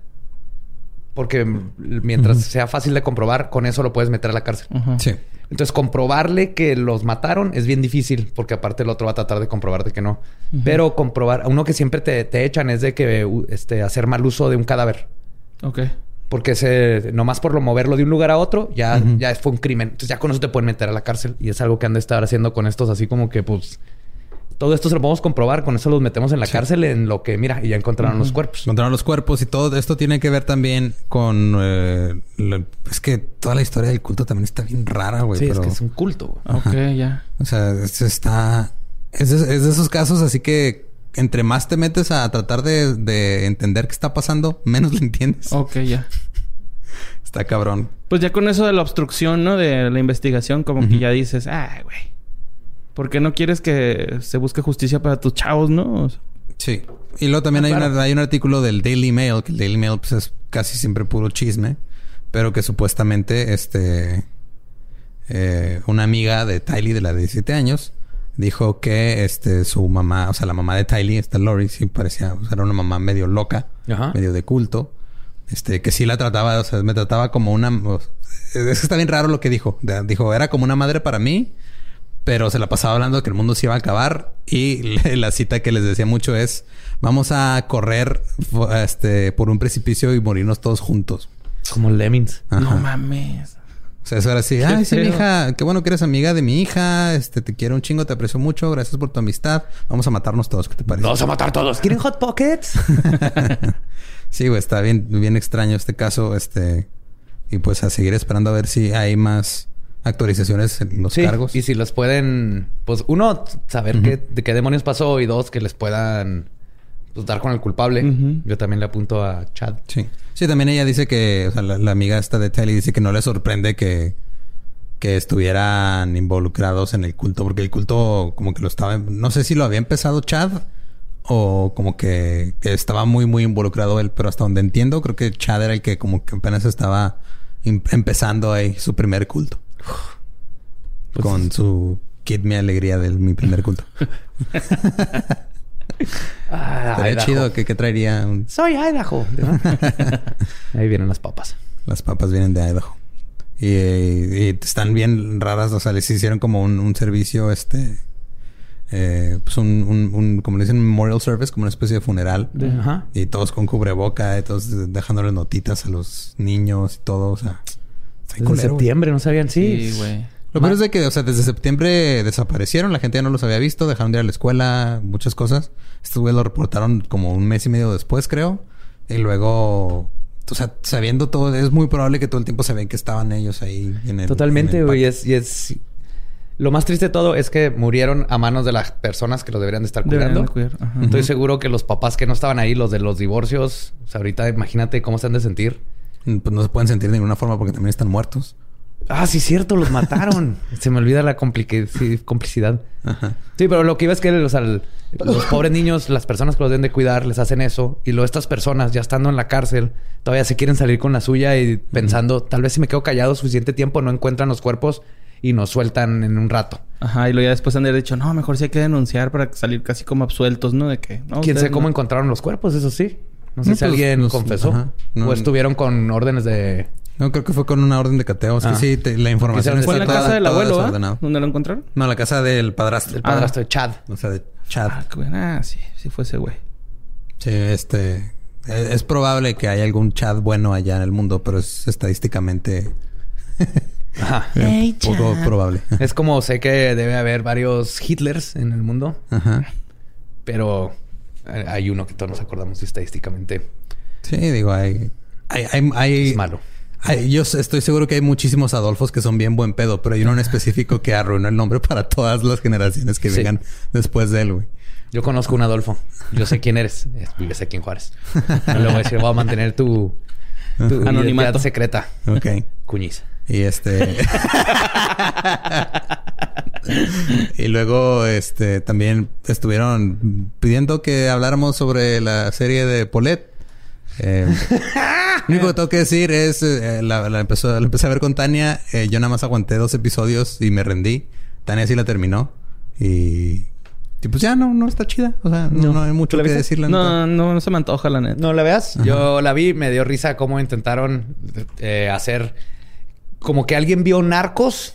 Porque mientras uh-huh. sea fácil de comprobar, con eso lo puedes meter a la cárcel. Uh-huh. Sí. Entonces, comprobarle que los mataron es bien difícil. Porque aparte el otro va a tratar de comprobarte que no. Uh-huh. Pero comprobar... Uno que siempre te, te echan es de que este, hacer mal uso de un cadáver. Ok. Porque se, nomás por lo moverlo de un lugar a otro, ya, uh-huh. ya fue un crimen. Entonces, ya con eso te pueden meter a la cárcel. Y es algo que han de estar haciendo con estos así como que, pues... Todo esto se lo podemos comprobar. Con eso los metemos en la sí. cárcel en lo que... Mira, y ya encontraron uh-huh. los cuerpos. Encontraron los cuerpos. Y todo esto tiene que ver también con... Eh, lo, es que toda la historia del culto también está bien rara, güey. Sí, pero... es que es un culto. Ajá. Ok, ya. Yeah. O sea, es, está... Es, es de esos casos así que... Entre más te metes a tratar de, de entender qué está pasando, menos lo entiendes. Ok, ya. Yeah. Está cabrón. Pues ya con eso de la obstrucción, ¿no? De la investigación, como uh-huh. que ya dices... Ah, güey. Porque no quieres que se busque justicia para tus chavos, ¿no? O sea, sí. Y luego también hay, una, hay un artículo del Daily Mail. Que el Daily Mail pues, es casi siempre puro chisme. Pero que supuestamente... este eh, una amiga de Tylee de la de diecisiete años... Dijo que este su mamá... O sea, la mamá de Tylee, esta Lori... Sí parecía... O sea, era una mamá medio loca. Ajá. Medio de culto. Este... Que sí la trataba... O sea, me trataba como una... O sea, es que está bien raro lo que dijo. Dijo... Era como una madre para mí... Pero se la pasaba hablando de que el mundo se iba a acabar. Y la cita que les decía mucho es... Vamos a correr este, por un precipicio y morirnos todos juntos. Como Lemmings. Ajá. No mames. O sea, eso era así. Ay, sí, mi hija. Qué bueno que eres amiga de mi hija. Este, te quiero un chingo. Te aprecio mucho. Gracias por tu amistad. Vamos a matarnos todos. ¿Qué te parece? ¡Vamos a matar todos! ¿Quieren Hot Pockets? Sí, güey. Está bien, bien extraño este caso. Este... Y pues a seguir esperando a ver si hay más... Actualizaciones en los sí, cargos. Y si los pueden... Pues uno, saber uh-huh. qué, de qué demonios pasó. Y dos, que les puedan... Pues dar con el culpable. Uh-huh. Yo también le apunto a Chad. Sí. Sí, también ella dice que... O sea, la, la amiga esta de Tylee dice que no le sorprende que... Que estuvieran involucrados en el culto. Porque el culto como que lo estaba... No sé si lo había empezado Chad... o como que, que estaba muy, muy involucrado él. Pero hasta donde entiendo, creo que Chad era el que como que apenas estaba empezando ahí su primer culto. Pues con es... su Kid Mi Alegría del Mi Primer Culto. Ah, sería chido que, que traería un... Soy Idaho. Ahí vienen las papas. Las papas vienen de Idaho. Y, y están bien raras. O sea, les hicieron como un, un servicio este... Eh, pues un, un, un... Como le dicen, memorial service. Como una especie de funeral. De, uh-huh. Y todos con cubreboca. Y todos dejándole notitas a los niños y todo. O sea... En septiembre, no sabían. Sí, sí, güey. Lo peor es de que, o sea, desde septiembre desaparecieron. La gente ya no los había visto. Dejaron de ir a la escuela. Muchas cosas. Estos güeyes lo reportaron como un mes y medio después, creo. Y luego... O sea, sabiendo todo... Es muy probable que todo el tiempo sabían que estaban ellos ahí en el... Totalmente, güey. Y es, y es... Lo más triste de todo es que murieron a manos de las personas que los deberían de estar cuidando. De Estoy uh-huh. seguro que los papás que no estaban ahí, los de los divorcios... O sea, ahorita imagínate cómo se han de sentir. Pues no se pueden sentir de ninguna forma porque también están muertos. Ah, sí, cierto. Los mataron. Se me olvida la complique- sí, complicidad. Ajá. Sí, pero lo que iba es que los, al, los pobres niños, las personas que los deben de cuidar, les hacen eso. Y luego estas personas, ya estando en la cárcel, todavía se quieren salir con la suya y pensando... Uh-huh. Tal vez si me quedo callado suficiente tiempo, no encuentran los cuerpos y nos sueltan en un rato. Ajá. Y luego ya después han dicho... No, mejor sí hay que denunciar para salir casi como absueltos, ¿no? De que... No, ¿quién sabe cómo no encontraron los cuerpos? Eso sí. No sé no, si pues, alguien los, confesó. No, o estuvieron con órdenes de... No, creo que fue con una orden de cateo. Es ah. que sí, te, la información está toda... ¿Fue en la toda, casa del abuelo, ¿eh? ¿Dónde lo encontraron? No, la casa del padrastro. El padrastro ah. de Chad. O sea, de Chad. Ah, qué buena. Ah, sí. Sí fue ese güey. Sí, este... Es, es probable que haya algún Chad bueno allá en el mundo, pero es estadísticamente... Ajá. Hey, poco Chad. Probable. Es como sé que debe haber varios Hitlers en el mundo. Ajá. Pero hay uno que todos nos acordamos estadísticamente. Sí, digo, hay... hay, hay, hay... Es malo. Ay, yo estoy seguro que hay muchísimos Adolfos que son bien buen pedo, pero hay uno en específico que arruinó el nombre para todas las generaciones que sí. vengan después de él, güey. Yo conozco un Adolfo. Yo sé quién eres. Vives aquí en Juárez. No le voy a decir, voy a mantener tu, tu anonimato secreta. Ok. Cuñiz. Y este... Y luego, este, también estuvieron pidiendo que habláramos sobre la serie de Paulette. Eh, lo único que tengo que decir es eh, la, la, empezó, la empecé a ver con Tania. eh, Yo nada más aguanté dos episodios y me rendí. Tania sí la terminó. Y, y pues ya no, no está chida. O sea, no, no. no hay mucho que decirle. No, no, no se me antoja la neta. ¿No la veas? Ajá. Yo la vi, me dio risa cómo intentaron eh, hacer como que alguien vio Narcos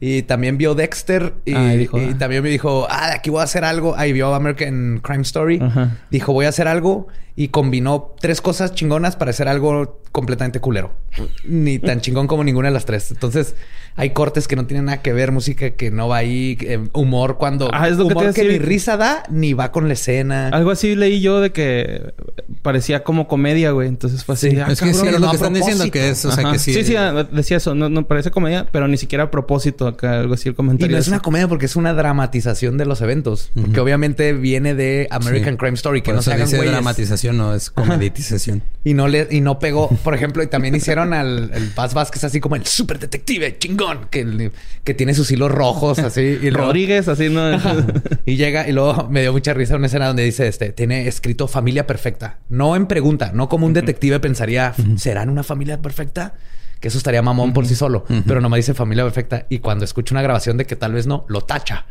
y también vio Dexter. Y, ah, y, dijo, y ah. también me dijo... Ah, aquí voy a hacer algo. Ahí vio American Crime Story. Ajá. Dijo, voy a hacer algo. Y combinó tres cosas chingonas para hacer algo completamente culero. Ni tan chingón como ninguna de las tres. Entonces, hay cortes que no tienen nada que ver. Música que no va ahí. Eh, humor cuando... Ah, es lo humor que, te que ni risa da ni va con la escena. Algo así leí yo de que... Parecía como comedia, güey. Entonces fue así. Sí. Ah, es que cabrón, sí, es lo que están diciendo que es... O sea, que sí, sí, sí. Decía eso. No, no parece comedia, pero ni siquiera a propósito. Acá, algo así, el comentario. Y no es una comedia porque es una dramatización de los eventos. Uh-huh. Porque obviamente viene de American sí. Crime Story. Que por no se hagan güeyes. Dramatización, no es comeditización. Ajá. Y no le... Y no pegó. Por ejemplo, y también hicieron al... El Paz Vázquez así como el super detective chingón. Que, que tiene sus hilos rojos así. Y luego, Rodríguez así, ¿no? Y llega... Y luego me dio mucha risa una escena donde dice este... Tiene escrito familia perfecta. No en pregunta. No como un detective pensaría... Uh-huh. ¿Serán una familia perfecta? Que eso estaría mamón uh-huh. por sí solo. Uh-huh. Pero nomás dice familia perfecta. Y cuando escucha una grabación de que tal vez no, lo tacha.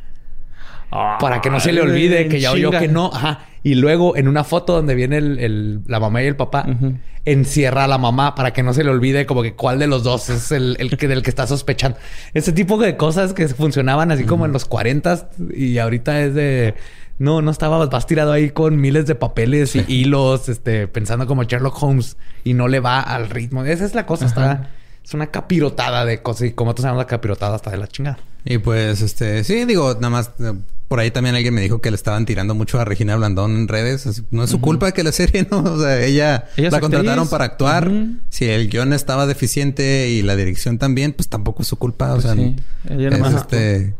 Ah, para que no se le olvide ay, que ya chinga. Oyó que no. Ajá. Y luego en una foto donde viene el, el, la mamá y el papá, uh-huh. encierra a la mamá para que no se le olvide como que cuál de los dos es el, el que, del que está sospechando. Ese tipo de cosas que funcionaban así uh-huh. como en los cuarentas y ahorita es de... No, no estabas. Vas tirado ahí con miles de papeles y hilos, este, pensando como Sherlock Holmes y no le va al ritmo. Esa es la cosa. Ajá. Está... Es una capirotada de cosas. Y como tú sabes, la capirotada hasta de la chingada. Y pues, este... Sí, digo, nada más... Eh, por ahí también alguien me dijo que le estaban tirando mucho a Regina Blandón en redes. Así, no es su uh-huh. culpa que la serie, ¿no? O sea, ella, ella la contrataron para actuar. Uh-huh. Si el guión estaba deficiente y la dirección también, pues tampoco es su culpa. Pues o sea, sí. Ella es, este,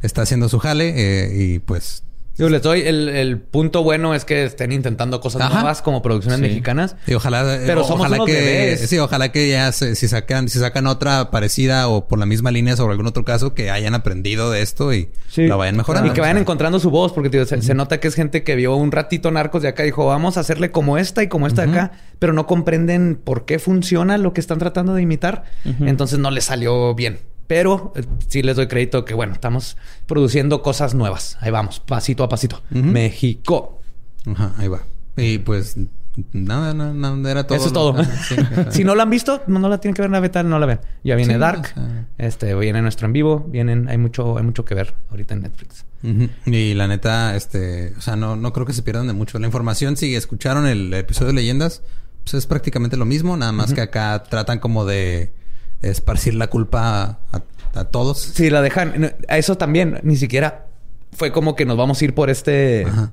está haciendo su jale eh, y pues... Digo, les doy el, el punto bueno es que estén intentando cosas Ajá. nuevas como producciones sí. mexicanas. Y ojalá, pero somos ojalá unos que bebés. Sí, ojalá que ya se, si sacan, si sacan otra parecida o por la misma línea sobre algún otro caso, que hayan aprendido de esto y sí. la vayan mejorando. Y que vayan o sea. encontrando su voz, porque tío, se, uh-huh. se nota que es gente que vio un ratito Narcos de acá y dijo, vamos a hacerle como esta y como esta uh-huh. de acá, pero no comprenden por qué funciona lo que están tratando de imitar. Uh-huh. Entonces no les salió bien. Pero eh, sí les doy crédito que, bueno, estamos produciendo cosas nuevas. Ahí vamos, pasito a pasito. Uh-huh. México. Ajá, ahí va. Y pues, nada, nada, nada, era todo. Eso es todo. Lo, sí, si no la han visto, no, no la tienen que ver, nada, no la ven. Ya viene sí, Dark. No sé. Este, viene nuestro en vivo. Vienen, hay mucho, hay mucho que ver ahorita en Netflix. Uh-huh. Y la neta, este, o sea, no, no creo que se pierdan de mucho. La información, si escucharon el episodio de Leyendas, pues es prácticamente lo mismo. Nada más uh-huh. que acá tratan como de... esparcir la culpa a, a, a todos. Sí, la dejan. A eso también. Ni siquiera fue como que nos vamos a ir por este... Ajá.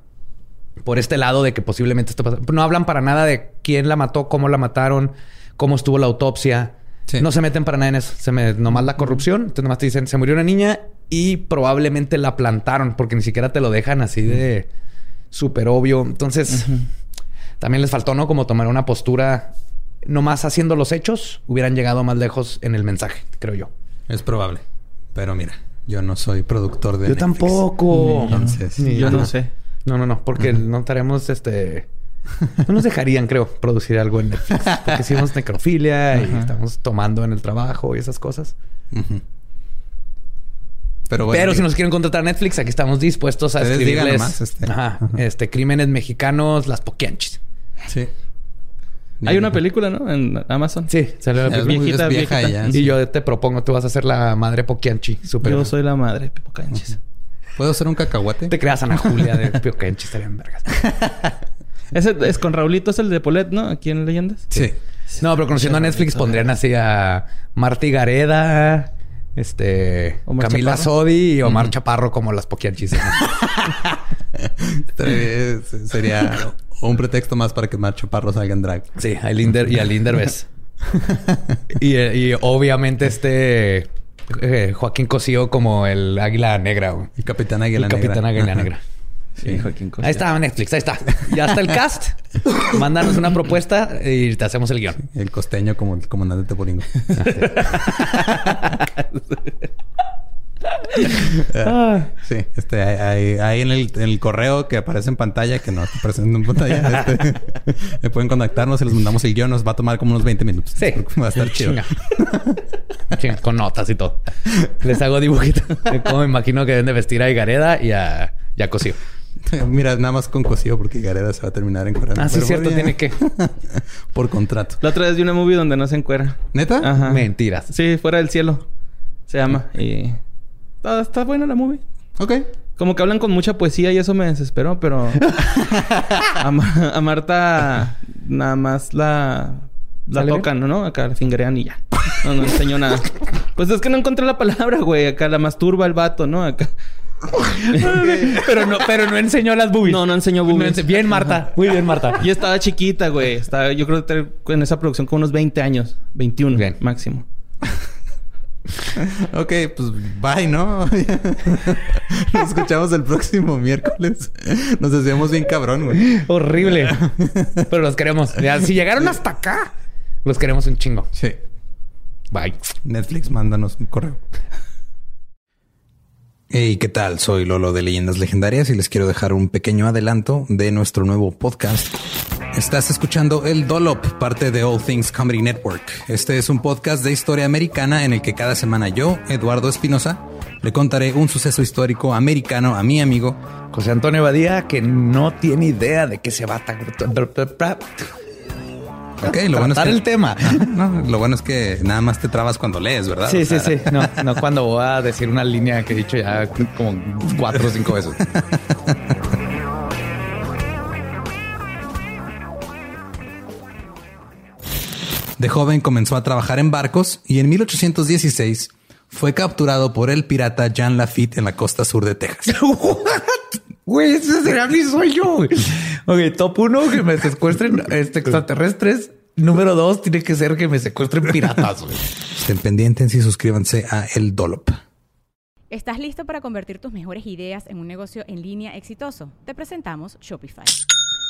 Por este lado de que posiblemente esto pasó. No hablan para nada de quién la mató, cómo la mataron, cómo estuvo la autopsia. Sí. No se meten para nada en eso. Se me, nomás la corrupción. Entonces nomás te dicen, se murió una niña y probablemente la plantaron. Porque ni siquiera te lo dejan así de... súper obvio. Entonces... Uh-huh. También les faltó, ¿no? Como tomar una postura... Nomás haciendo los hechos, hubieran llegado más lejos en el mensaje, creo yo. Es probable. Pero mira, yo no soy productor de Yo Netflix. Tampoco. No, entonces, ni yo no, no sé. No, no, no. Porque uh-huh. no estaremos, este... No nos dejarían, creo, producir algo en Netflix. Porque hicimos necrofilia uh-huh. y estamos tomando en el trabajo y esas cosas. Uh-huh. Pero, bueno, Pero si nos quieren contratar a Netflix, aquí estamos dispuestos a escribirles... Nomás, este. Ajá, uh-huh. este, crímenes mexicanos, las poquianchis. Sí. Hay una película, ¿no? En Amazon. Sí, salió la película. Viejita, vieja, viejita. Ya, sí. Y yo te propongo, tú vas a ser la madre Poquianchi. Super. Yo soy la madre Poquianchis. ¿Puedo ser un cacahuate? Te creas Ana Julia de Poquianchi, estarían vergas. Ese es con Raulito, es el de Polet, ¿no? Aquí en Leyendas. Sí. sí. No, pero conociendo a Netflix pondrían así a Marta Higareda, este, Omar Camila Chaparro. Sodi y Omar mm. Chaparro como las Poquianchis. Sería... un pretexto más para que Omar Chaparro salga en drag. Sí, a Linder y a Linder ves. y, y obviamente este... Eh, Joaquín Cosío como el Águila Negra. O, el Capitán Águila el Negra. Capitán Águila Negra. Sí, sí, Joaquín Cosío. Ahí está Netflix, ahí está. Ya está el cast. Mándanos una propuesta y te hacemos el guión. Sí, el costeño como el comandante de Teporingo. Uh, sí, este, hay, hay, hay en, el, en el correo que aparece en pantalla, que no aparece en pantalla, este, le pueden contactarnos y les mandamos el guión. Nos va a tomar como unos veinte minutos. Sí. Va a estar chido. Chinga. Chinga, con notas y todo. Les hago dibujitos. Como me imagino que deben de vestir a Higareda y a, y a Cosío. Mira, nada más con Cosío porque Higareda se va a terminar encuerando. Ah, sí, es cierto. Bien. Tiene que. Por contrato. La otra vez vi una movie donde no se encuera. ¿Neta? Ajá. Mentiras. Sí, Fuera del Cielo. Se llama. Y... Está, está buena la movie. Ok. Como que hablan con mucha poesía y eso me desesperó, pero... a, Ma- a Marta nada más la... La tocan, bien? ¿no? Acá la fingerean y ya. No, no enseñó nada. Pues es que no encontré la palabra, güey. Acá la masturba el vato, ¿no? Acá... Okay. pero no pero no enseñó las boobies. No, no enseñó boobies. No ense- bien, Marta. Ajá. Muy bien, Marta. Y estaba chiquita, güey. Estaba, yo creo que en esa producción con unos veinte años. veintiuno bien. Máximo. Ok, pues bye, ¿no? Nos escuchamos el próximo miércoles. Nos deseamos bien cabrón, güey. Horrible. Pero los queremos. Si llegaron hasta acá, los queremos un chingo. Sí. Bye. Netflix, mándanos un correo. Hey, ¿qué tal? Soy Lolo de Leyendas Legendarias y les quiero dejar un pequeño adelanto de nuestro nuevo podcast. Estás escuchando El Dolop, parte de All Things Comedy Network. Este es un podcast de historia americana en el que cada semana yo, Eduardo Espinosa, le contaré un suceso histórico americano a mi amigo José Antonio Badía, que no tiene idea de qué se va a tratar. Ok, lo bueno es que... el tema. No, lo bueno es que nada más te trabas cuando lees, ¿verdad? Sí, o sea, sí, sí. No, no cuando voy a decir una línea que he dicho ya como cuatro o cinco veces. De joven comenzó a trabajar en barcos y en mil ochocientos dieciséis fue capturado por el pirata Jean Lafitte en la costa sur de Texas. Güey, ese será mi sueño. Ok, top uno, que me secuestren este, extraterrestres. Número dos, tiene que ser que me secuestren piratas. Wey. Estén pendientes y suscríbanse a El Dolop. ¿Estás listo para convertir tus mejores ideas en un negocio en línea exitoso? Te presentamos Shopify.